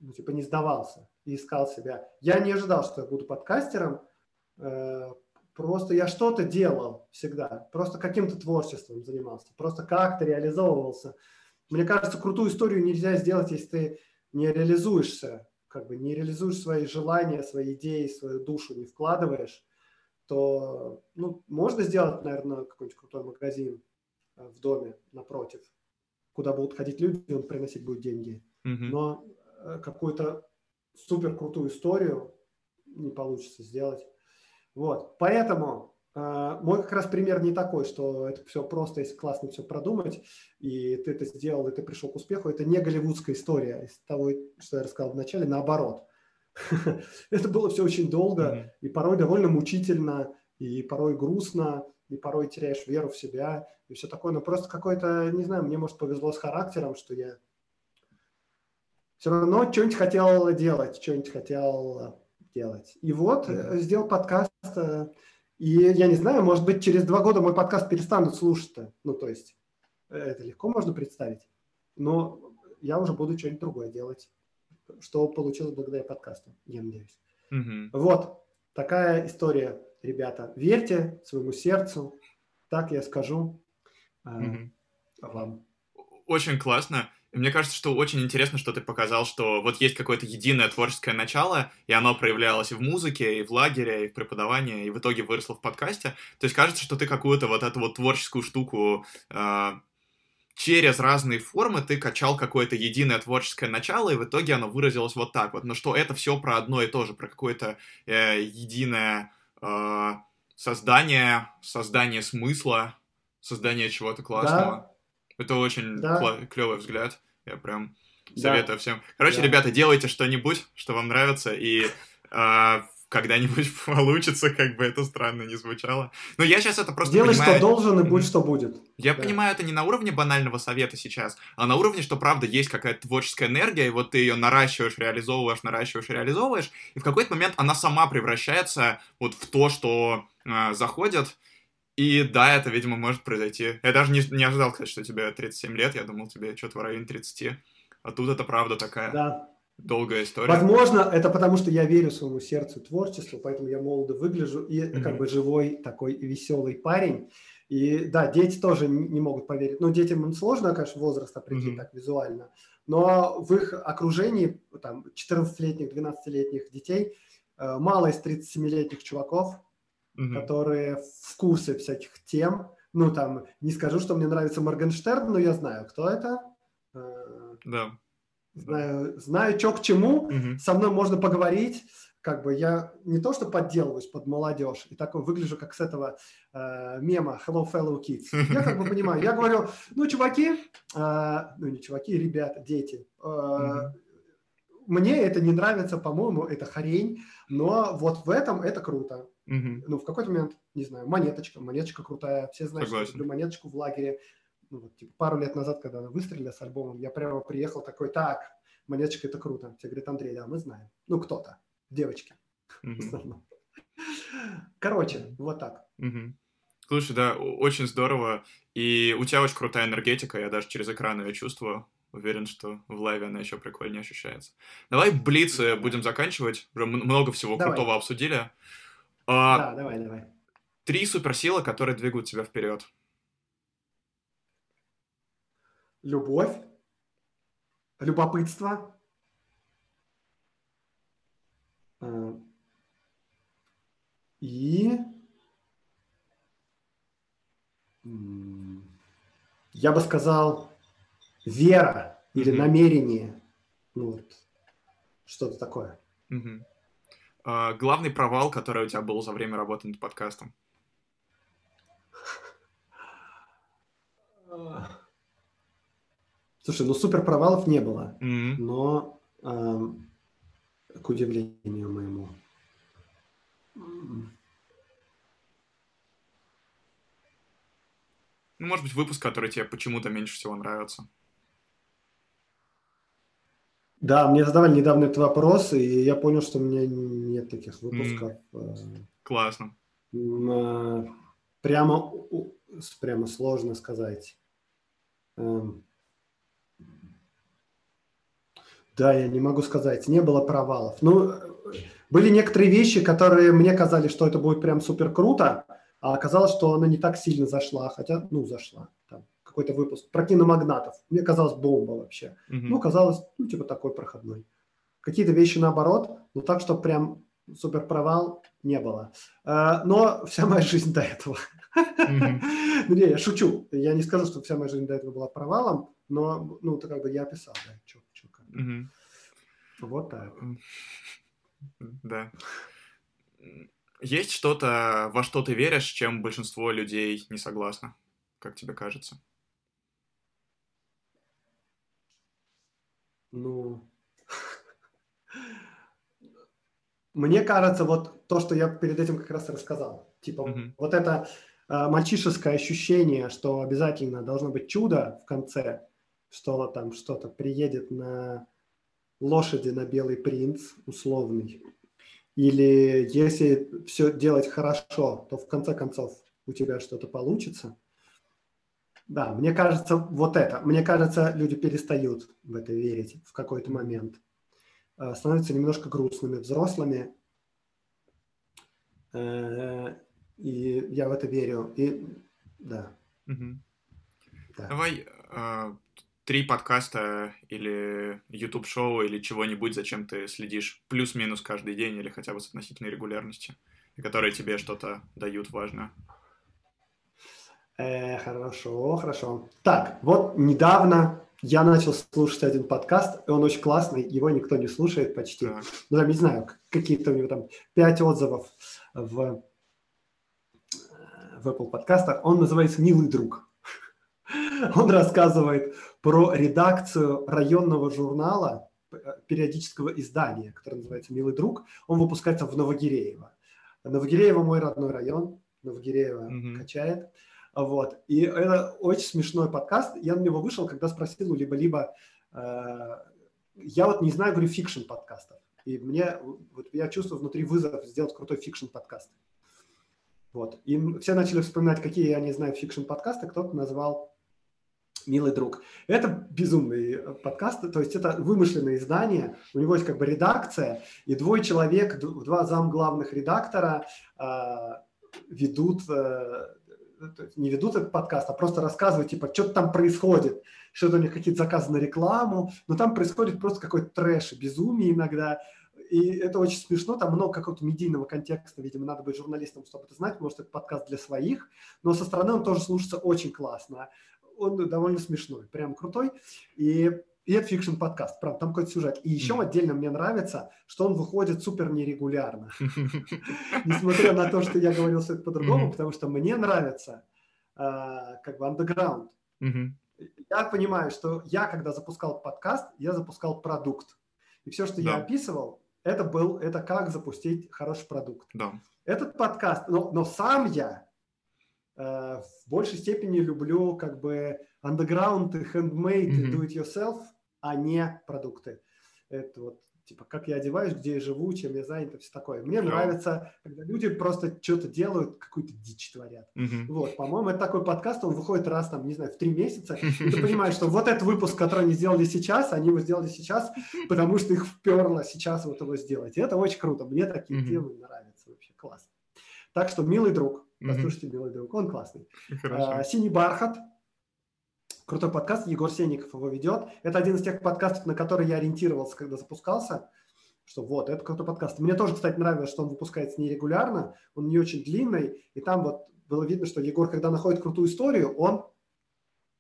ну, типа, не сдавался и искал себя. Я не ожидал, что я буду подкастером. Просто я что-то делал всегда. Просто каким-то творчеством занимался. Просто как-то реализовывался. Мне кажется, крутую историю нельзя сделать, если ты не реализуешься. Как бы не реализуешь свои желания, свои идеи, свою душу не вкладываешь. То, ну, можно сделать, наверное, какой-нибудь крутой магазин в доме напротив, куда будут ходить люди, и он приносить будет деньги. Но какую-то супер крутую историю не получится сделать. Вот. Поэтому мой как раз пример не такой, что это все просто, если классно все продумать, и ты это сделал, и ты пришел к успеху. Это не голливудская история из того, что я рассказал вначале, наоборот. Это было все очень долго, и порой довольно мучительно, и порой грустно, и порой теряешь веру в себя, и все такое. Но просто какое-то, не знаю, мне, может, повезло с характером, что я все равно что-нибудь хотел делать, И вот сделал подкаст, и я не знаю, может быть, через 2 года мой подкаст перестанут слушать-то. Ну, то есть, это легко можно представить, но я уже буду что-нибудь другое делать, что получилось благодаря подкасту, я надеюсь. Вот, такая история, ребята. Верьте своему сердцу, так я скажу вам. Очень классно. Мне кажется, что очень интересно, что ты показал, что вот есть какое-то единое творческое начало, и оно проявлялось и в музыке, и в лагере, и в преподавании, и в итоге выросло в подкасте. То есть кажется, что ты какую-то вот эту вот творческую штуку через разные формы ты качал какое-то единое творческое начало, и в итоге оно выразилось вот так вот. Но что это все про одно и то же, про какое-то единое создание смысла, создание чего-то классного. Да. Это очень клёвый взгляд. Я прям советую всем. Короче, ребята, делайте что-нибудь, что вам нравится, и когда-нибудь получится, как бы это странно не звучало. Но я сейчас это просто делай, понимаю... Делай, что должен, и будь, что будет. Я понимаю, это не на уровне банального совета сейчас, а на уровне, что, правда, есть какая-то творческая энергия, и вот ты ее наращиваешь, реализовываешь, и в какой-то момент она сама превращается вот в то, что заходит. И да, это, видимо, может произойти. Я даже не ожидал, кстати, что тебе 37 лет. Я думал, тебе что-то в районе 30. А тут это правда такая долгая история. Возможно, это потому, что я верю своему сердцу творчеству, поэтому я молодо выгляжу и как бы живой такой веселый парень. И да, дети тоже не могут поверить. Ну, детям им сложно, конечно, возраст определить так визуально. Но в их окружении, там, 14-летних, 12-летних детей, мало из 37-летних чуваков, которые в курсе всяких тем. Ну, там, не скажу, что мне нравится Моргенштерн, но я знаю, кто это. Знаю, что к чему. Со мной можно поговорить. Как бы я не то, что подделываюсь под молодежь, и такой выгляжу, как с этого мема «Hello, fellow kids». Я как бы понимаю. Я говорю, ну, ребята, дети, мне это не нравится, по-моему, это хрень, но вот в этом это круто. Ну, в какой-то момент, не знаю, монеточка крутая, все знают, что я люблю монеточку в лагере. Ну, вот, типа, пару лет назад, когда она выстрелила с альбомом, я прямо приехал такой, так, монеточка это круто. Все говорят, Андрей, да, мы знаем. Ну, кто-то, девочки. Короче, вот так. Слушай, да, очень здорово, и у тебя очень крутая энергетика, я даже через экран ее чувствую. Уверен, что в лайве она еще прикольнее ощущается. Давай блиц будем заканчивать. Уже много всего крутого обсудили. Да, давай. 3 суперсилы, которые двигают тебя вперед. Любовь, любопытство, и я бы сказал вера или намерение, ну, вот, что-то такое. Главный провал, который у тебя был за время работы над подкастом? Слушай, ну супер провалов не было, но к удивлению моему. Ну, может быть, выпуск, который тебе почему-то меньше всего нравится. Да, мне задавали недавно этот вопрос, и я понял, что у меня нет таких выпусков. Классно. Прямо сложно сказать. Да, я не могу сказать, не было провалов. Ну, были некоторые вещи, которые мне казали, что это будет прям супер круто, а оказалось, что она не так сильно зашла, хотя, ну, зашла там. Какой-то выпуск про киномагнатов. Мне казалось, бомба вообще. Ну, казалось, ну, типа такой проходной. Какие-то вещи наоборот, но так, что прям супер провал не было. Но вся моя жизнь до этого. Не, я шучу. Я не скажу, что вся моя жизнь до этого была провалом, но, ну, это как бы я описал. Да, Вот так. Да. есть что-то, во что ты веришь, с чем большинство людей не согласно, как тебе кажется? Ну, мне кажется, вот то, что я перед этим как раз рассказал. Типа, вот это мальчишеское ощущение, что обязательно должно быть чудо в конце, что там что-то приедет на лошади на Белый принц условный. Или если все делать хорошо, то в конце концов у тебя что-то получится. Да, мне кажется, вот это. Мне кажется, люди перестают в это верить в какой-то момент. Становятся немножко грустными, взрослыми. И я в это верю. И да. Да. Давай 3 подкаста или YouTube-шоу или чего-нибудь, зачем ты следишь плюс-минус каждый день или хотя бы с относительной регулярностью, и которые тебе что-то дают важно. Хорошо. Так, вот недавно я начал слушать один подкаст, и он очень классный, его никто не слушает почти. Так. Ну, там, не знаю, какие-то у него там 5 отзывов в Apple подкастах. Он называется «Милый друг». Он рассказывает про редакцию районного журнала, периодического издания, которое называется «Милый друг». Он выпускается в Новогиреево. Новогиреево – мой родной район. Новогиреево качает. Вот. И это очень смешной подкаст. Я на него вышел, когда спросил у Либо-Либо... Я вот не знаю, говорю, фикшн-подкастов. И мне, вот, я чувствую внутри вызов сделать крутой фикшн-подкаст. Вот. И все начали вспоминать, какие я не знаю фикшн-подкасты. Кто-то назвал «Милый друг». Это безумный подкаст, то есть это вымышленное издание, у него есть как бы редакция, и 2 человек, 2 замглавных редактора ведут, не ведут этот подкаст, а просто рассказывают, типа, что-то там происходит, что-то у них какие-то заказы на рекламу, но там происходит просто какой-то трэш и безумие иногда, и это очень смешно, там много какого-то медийного контекста, видимо, надо быть журналистом, чтобы это знать, может, это подкаст для своих, но со стороны он тоже слушается очень классно. Он довольно смешной, прям крутой. И это фикшн-подкаст, правда, там какой-то сюжет. И еще отдельно мне нравится, что он выходит супер нерегулярно. Несмотря на то, что я говорил все это по-другому, потому что мне нравится как бы андеграунд. Я понимаю, что я, когда запускал подкаст, я запускал продукт. И все, что я описывал, это как запустить хороший продукт. Этот подкаст, но сам я в большей степени люблю как бы underground, handmade, do-it-yourself, а не продукты. Это вот, типа, как я одеваюсь, где я живу, чем я занят, все такое. Мне нравится, когда люди просто что-то делают, какую-то дичь творят. Вот, по-моему, это такой подкаст, он выходит раз, там, не знаю, в 3 месяца, и ты понимаешь, что вот этот выпуск, который они сделали сейчас, они его сделали сейчас, потому что их вперло сейчас вот его сделать. И это очень круто. Мне такие темы нравятся вообще. Классно. Так что, «Милый друг», послушайте, «Белый друг», он классный. «Синий бархат», крутой подкаст, Егор Сенников его ведет. Это один из тех подкастов, на который я ориентировался, когда запускался, что вот, это крутой подкаст. Мне тоже, кстати, нравилось, что он выпускается нерегулярно, он не очень длинный, и там вот было видно, что Егор, когда находит крутую историю, он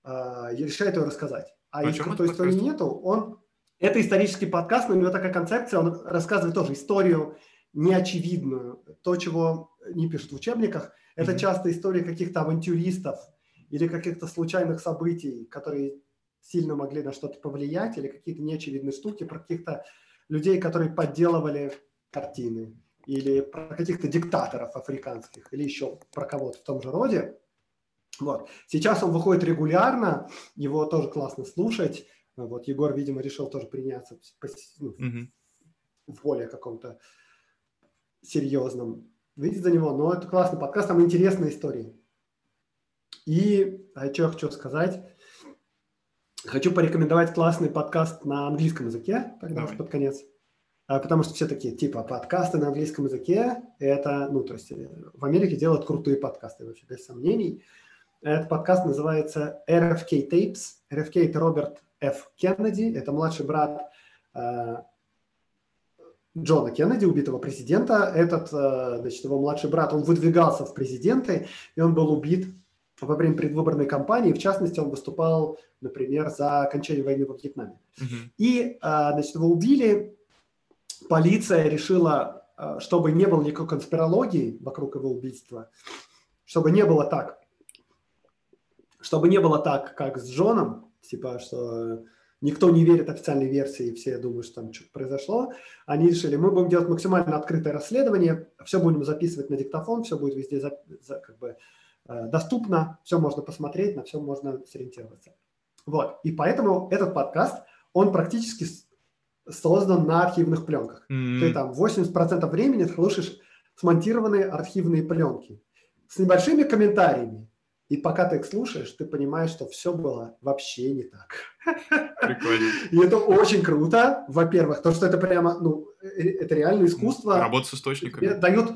решает ее рассказать. А если крутой истории нету, он... Это исторический подкаст, но у него такая концепция, он рассказывает тоже историю неочевидную, то, чего не пишут в учебниках. Это часто истории каких-то авантюристов или каких-то случайных событий, которые сильно могли на что-то повлиять, или какие-то неочевидные штуки, про каких-то людей, которые подделывали картины, или про каких-то диктаторов африканских, или еще про кого-то в том же роде. Вот. Сейчас он выходит регулярно, его тоже классно слушать. Вот Егор, видимо, решил тоже приняться в более каком-то серьезном. Видите за него, но это классный подкаст, там интересные истории. И что я хочу сказать? Хочу порекомендовать классный подкаст на английском языке, тогда уж под конец. Потому что все такие, типа, подкасты на английском языке, это, ну, то есть в Америке делают крутые подкасты, вообще без сомнений. Этот подкаст называется RFK Tapes. RFK – это Роберт Ф. Кеннеди, это младший брат Джона Кеннеди, убитого президента. Этот, значит, его младший брат, он выдвигался в президенты, и он был убит во время предвыборной кампании. В частности, он выступал, например, за окончание войны во Вьетнаме. И, значит, его убили. Полиция решила чтобы не было никакой конспирологии вокруг его убийства, чтобы не было так, как с Джоном, типа, что никто не верит официальной версии, все думают, что там что-то произошло, они решили, мы будем делать максимально открытое расследование, все будем записывать на диктофон, все будет везде доступно, все можно посмотреть, на все можно сориентироваться. Вот. И поэтому этот подкаст, он практически создан на архивных пленках. Mm-hmm. Ты там 80% времени слушаешь смонтированные архивные пленки с небольшими комментариями. И пока ты их слушаешь, ты понимаешь, что все было вообще не так. Прикольно. И это очень круто, во-первых, то, что это прямо, это реально искусство. Работа с источниками. Тебе дают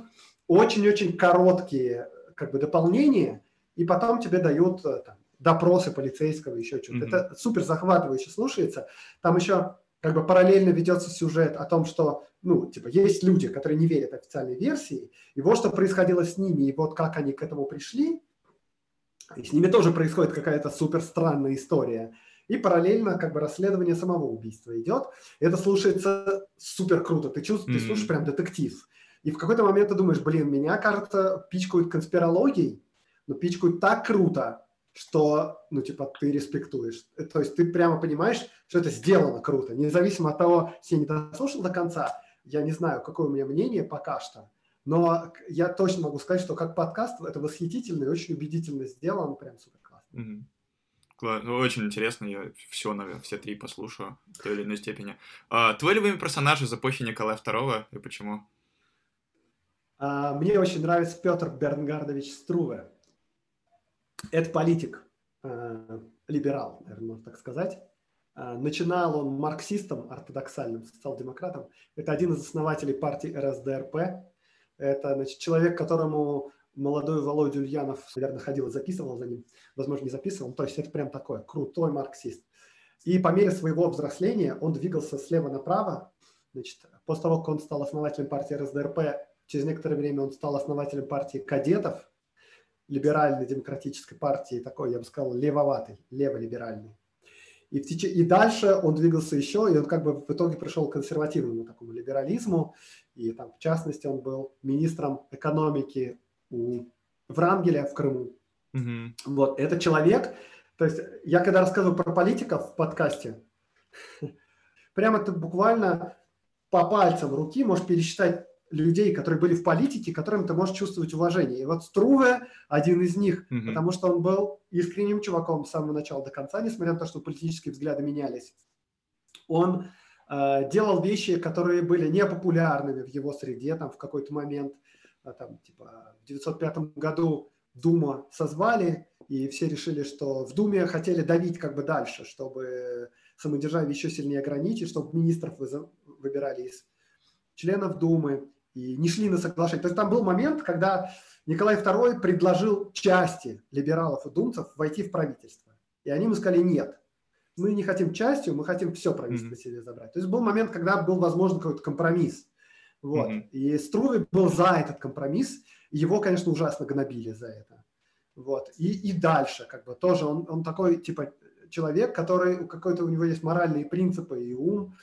очень-очень короткие дополнения, и потом тебе дают допросы полицейского, еще что-то. Mm-hmm. Это супер захватывающе слушается. Там еще параллельно ведется сюжет о том, что, есть люди, которые не верят официальной версии, и вот что происходило с ними, и вот как они к этому пришли. И с ними тоже происходит какая-то супер странная история. И параллельно расследование самого убийства идет. Это слушается супер круто. Ты чувствуешь, mm-hmm. ты слушаешь прям детектив. И в какой-то момент ты думаешь, меня, кажется, пичкают конспирологией, но пичкают так круто, что, ты респектуешь. То есть ты прямо понимаешь, что это сделано круто. Независимо от того, если я не дослушал до конца, я не знаю, какое у меня мнение пока что. Но я точно могу сказать, что как подкаст это восхитительно и очень убедительно сделано, прям супер классно. Mm-hmm. Очень интересно, я все три послушаю в той или иной степени. Твой любимый персонаж из эпохи Николая II и почему? Мне очень нравится Петр Бернгардович Струве. Это политик, либерал, наверное, можно так сказать. Начинал он марксистом, ортодоксальным социал-демократом. Это один из основателей партии РСДРП. Это, человек, которому молодой Володя Ульянов, наверное, ходил и записывал за ним. Возможно, не записывал. То есть это прям такой крутой марксист. И по мере своего взросления он двигался слева направо. После того, как он стал основателем партии РСДРП, через некоторое время он стал основателем партии кадетов, либеральной демократической партии, такой, я бы сказал, левоватой, леволиберальной. И дальше он двигался еще, и он в итоге пришел к консервативному такому либерализму. И там, в частности, он был министром экономики у Врангеля в Крыму. Mm-hmm. Вот, это человек. То есть я когда рассказываю про политиков в подкасте, прямо ты буквально по пальцам руки можешь пересчитать людей, которые были в политике, которым ты можешь чувствовать уважение. И вот Струве один из них, mm-hmm. потому что он был искренним чуваком с самого начала до конца, несмотря на то, что политические взгляды менялись. Он делал вещи, которые были непопулярными в его среде. Там в какой-то момент, в 1905 году Думу созвали, и все решили, что в Думе хотели давить дальше, чтобы самодержавие еще сильнее ограничить, чтобы министров выбирали из членов Думы. И не шли на соглашение. То есть там был момент, когда Николай II предложил части либералов и думцев войти в правительство. И они ему сказали, нет, мы не хотим частью, мы хотим все правительство mm-hmm. себе забрать. То есть был момент, когда был возможен какой-то компромисс. Вот. Mm-hmm. И Струве был за этот компромисс. Его, конечно, ужасно гнобили за это. Вот. И дальше тоже он такой человек, который у него есть моральные принципы и ум.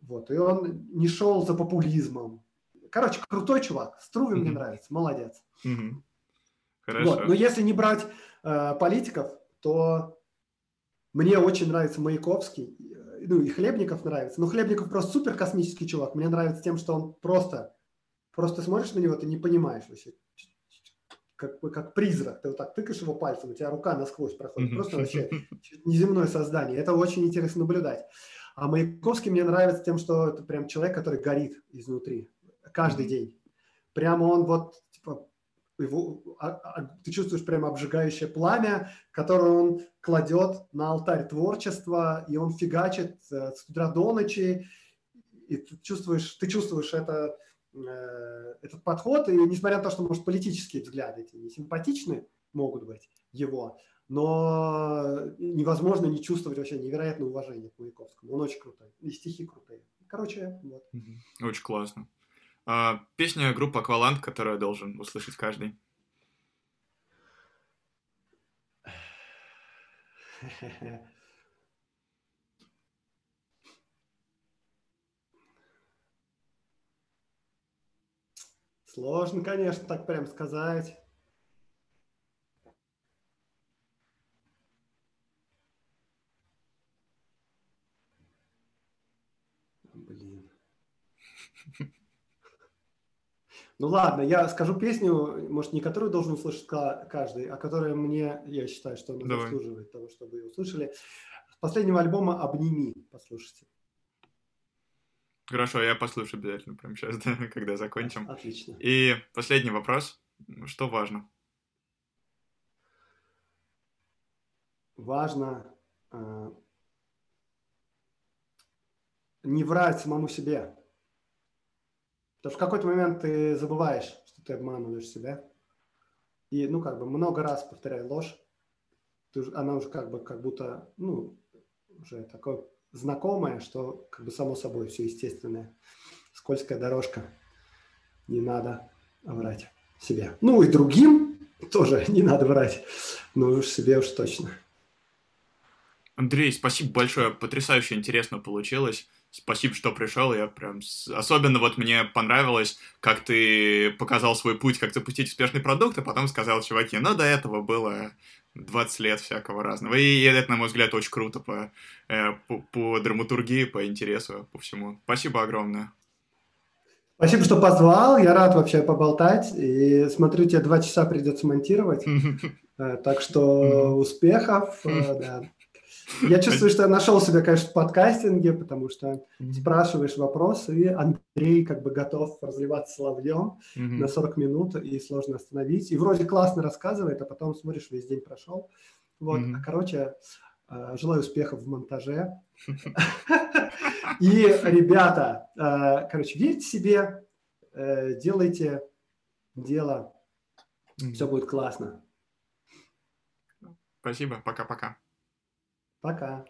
Вот, и он не шел за популизмом. Короче, крутой чувак. Струве mm-hmm. мне нравится, молодец. Mm-hmm. Хорошо. Вот, но если не брать политиков, то мне очень нравится Маяковский. И Хлебников нравится. Но Хлебников просто супер космический чувак. Мне нравится тем, что он просто смотришь на него, ты не понимаешь вообще. Как призрак. Ты вот так тыкаешь его пальцем, у тебя рука насквозь проходит. Mm-hmm. Просто вообще неземное создание. Это очень интересно наблюдать. А Маяковский мне нравится тем, что это прям человек, который горит изнутри каждый mm-hmm. день. Прямо он ты чувствуешь прямо обжигающее пламя, которое он кладет на алтарь творчества, и он фигачит с утра до ночи, и ты чувствуешь этот подход, и несмотря на то, что, может, политические взгляды эти не симпатичны могут быть его, но невозможно не чувствовать вообще невероятное уважение к Маяковскому. Он очень крутой. И стихи крутые. Короче, вот. Очень классно. Песня группы «Акваланг», которую должен услышать каждый. Сложно, конечно, так прям сказать. Блин. Ну ладно, я скажу песню, может, не которую должен услышать каждый, а которая мне, я считаю, что она заслуживает того, чтобы ее услышали. С последнего альбома «Обними», послушайте. Хорошо, я послушаю обязательно прямо сейчас, да, когда закончим. Отлично. И последний вопрос. Что важно? Важно не врать самому себе. Потому что в какой-то момент ты забываешь, что ты обманываешь себя. И, ну, как бы много раз повторяя ложь, она уже как будто, ну, уже такое знакомое, что как бы само собой все естественное. Скользкая дорожка. Не надо врать себе. Ну, и другим тоже не надо врать. Но уж себе уж точно. Андрей, спасибо большое. Потрясающе интересно получилось. Спасибо, что пришел. Я прям... Особенно вот мне понравилось, как ты показал свой путь, как запустить успешный продукт, а потом сказал, чуваки, ну, до этого было 20 лет всякого разного. И это, на мой взгляд, очень круто по драматургии, по интересу, по всему. Спасибо огромное. Спасибо, что позвал. Я рад вообще поболтать. И смотрю, тебе 2 часа придется монтировать. Так что успехов. Я чувствую, что я нашел себя, конечно, в подкастинге, потому что спрашиваешь вопрос, и Андрей как бы готов разливаться соловьем на 40 минут, и сложно остановить. И вроде классно рассказывает, а потом смотришь, весь день прошел. Вот, короче, желаю успехов в монтаже. И, ребята, короче, верьте себе, делайте дело, все будет классно. Спасибо, пока-пока. Пока.